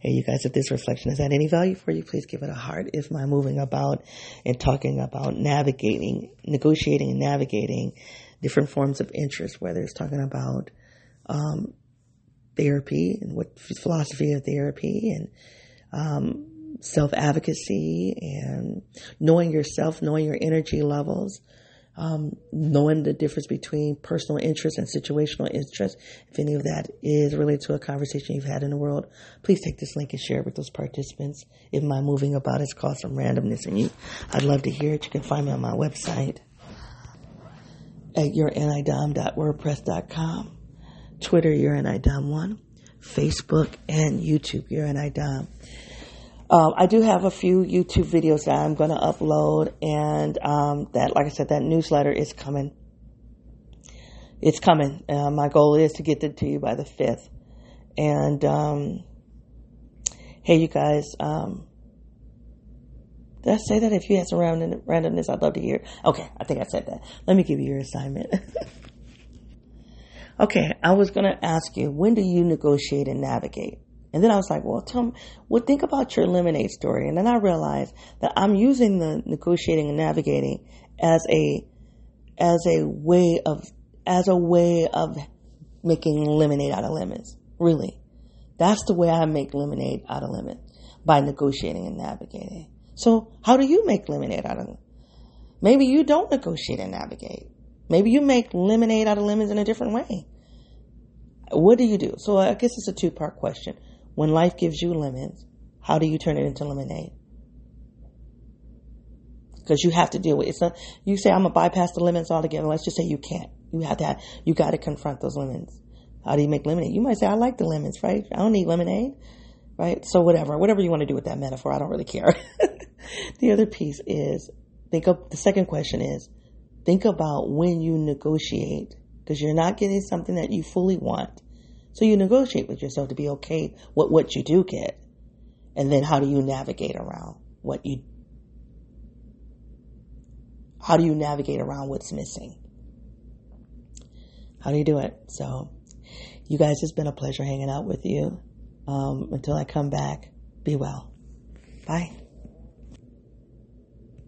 hey, you guys, if this reflection has had any value for you, please give it a heart. If my moving about and talking about navigating, negotiating and navigating different forms of interest, whether it's talking about um, therapy and what philosophy of therapy and um, self-advocacy and knowing yourself, knowing your energy levels, Um, knowing the difference between personal interest and situational interest. If any of that is related to a conversation you've had in the world, please take this link and share it with those participants. If my moving about has caused some randomness in you, I'd love to hear it. You can find me on my website at your nidom dot wordpress dot com, Twitter, your nidom one, Facebook, and YouTube, your nidom. Um, I do have a few YouTube videos that I'm going to upload, and um, that, like I said, that newsletter is coming. It's coming. Uh, my goal is to get it to you by the fifth. And um, hey, you guys, um, did I say that? If you had some random, randomness, I'd love to hear. Okay, I think I said that. Let me give you your assignment. Okay, I was going to ask you, when do you negotiate and navigate? And then I was like, well, tell me, well, think about your lemonade story. And then I realized that I'm using the negotiating and navigating as a, as a way of, as a way of making lemonade out of lemons. Really. That's the way I make lemonade out of lemons, by negotiating and navigating. So how do you make lemonade out of lemons? Maybe you don't negotiate and navigate. Maybe you make lemonade out of lemons in a different way. What do you do? So I guess it's a two part question. When life gives you lemons, how do you turn it into lemonade? Because you have to deal with it. It's not, you say, I'm going to bypass the lemons altogether. Let's just say you can't. You have to, have, you got to confront those lemons. How do you make lemonade? You might say, I like the lemons, right? I don't need lemonade, right? So whatever, whatever you want to do with that metaphor, I don't really care. The other piece is, think of, the second question is, think about when you negotiate, because you're not getting something that you fully want. So you negotiate with yourself to be okay with what you do get. And then how do you navigate around what you, how do you navigate around what's missing? How do you do it? So you guys, it's been a pleasure hanging out with you. Um, until I come back, be well. Bye.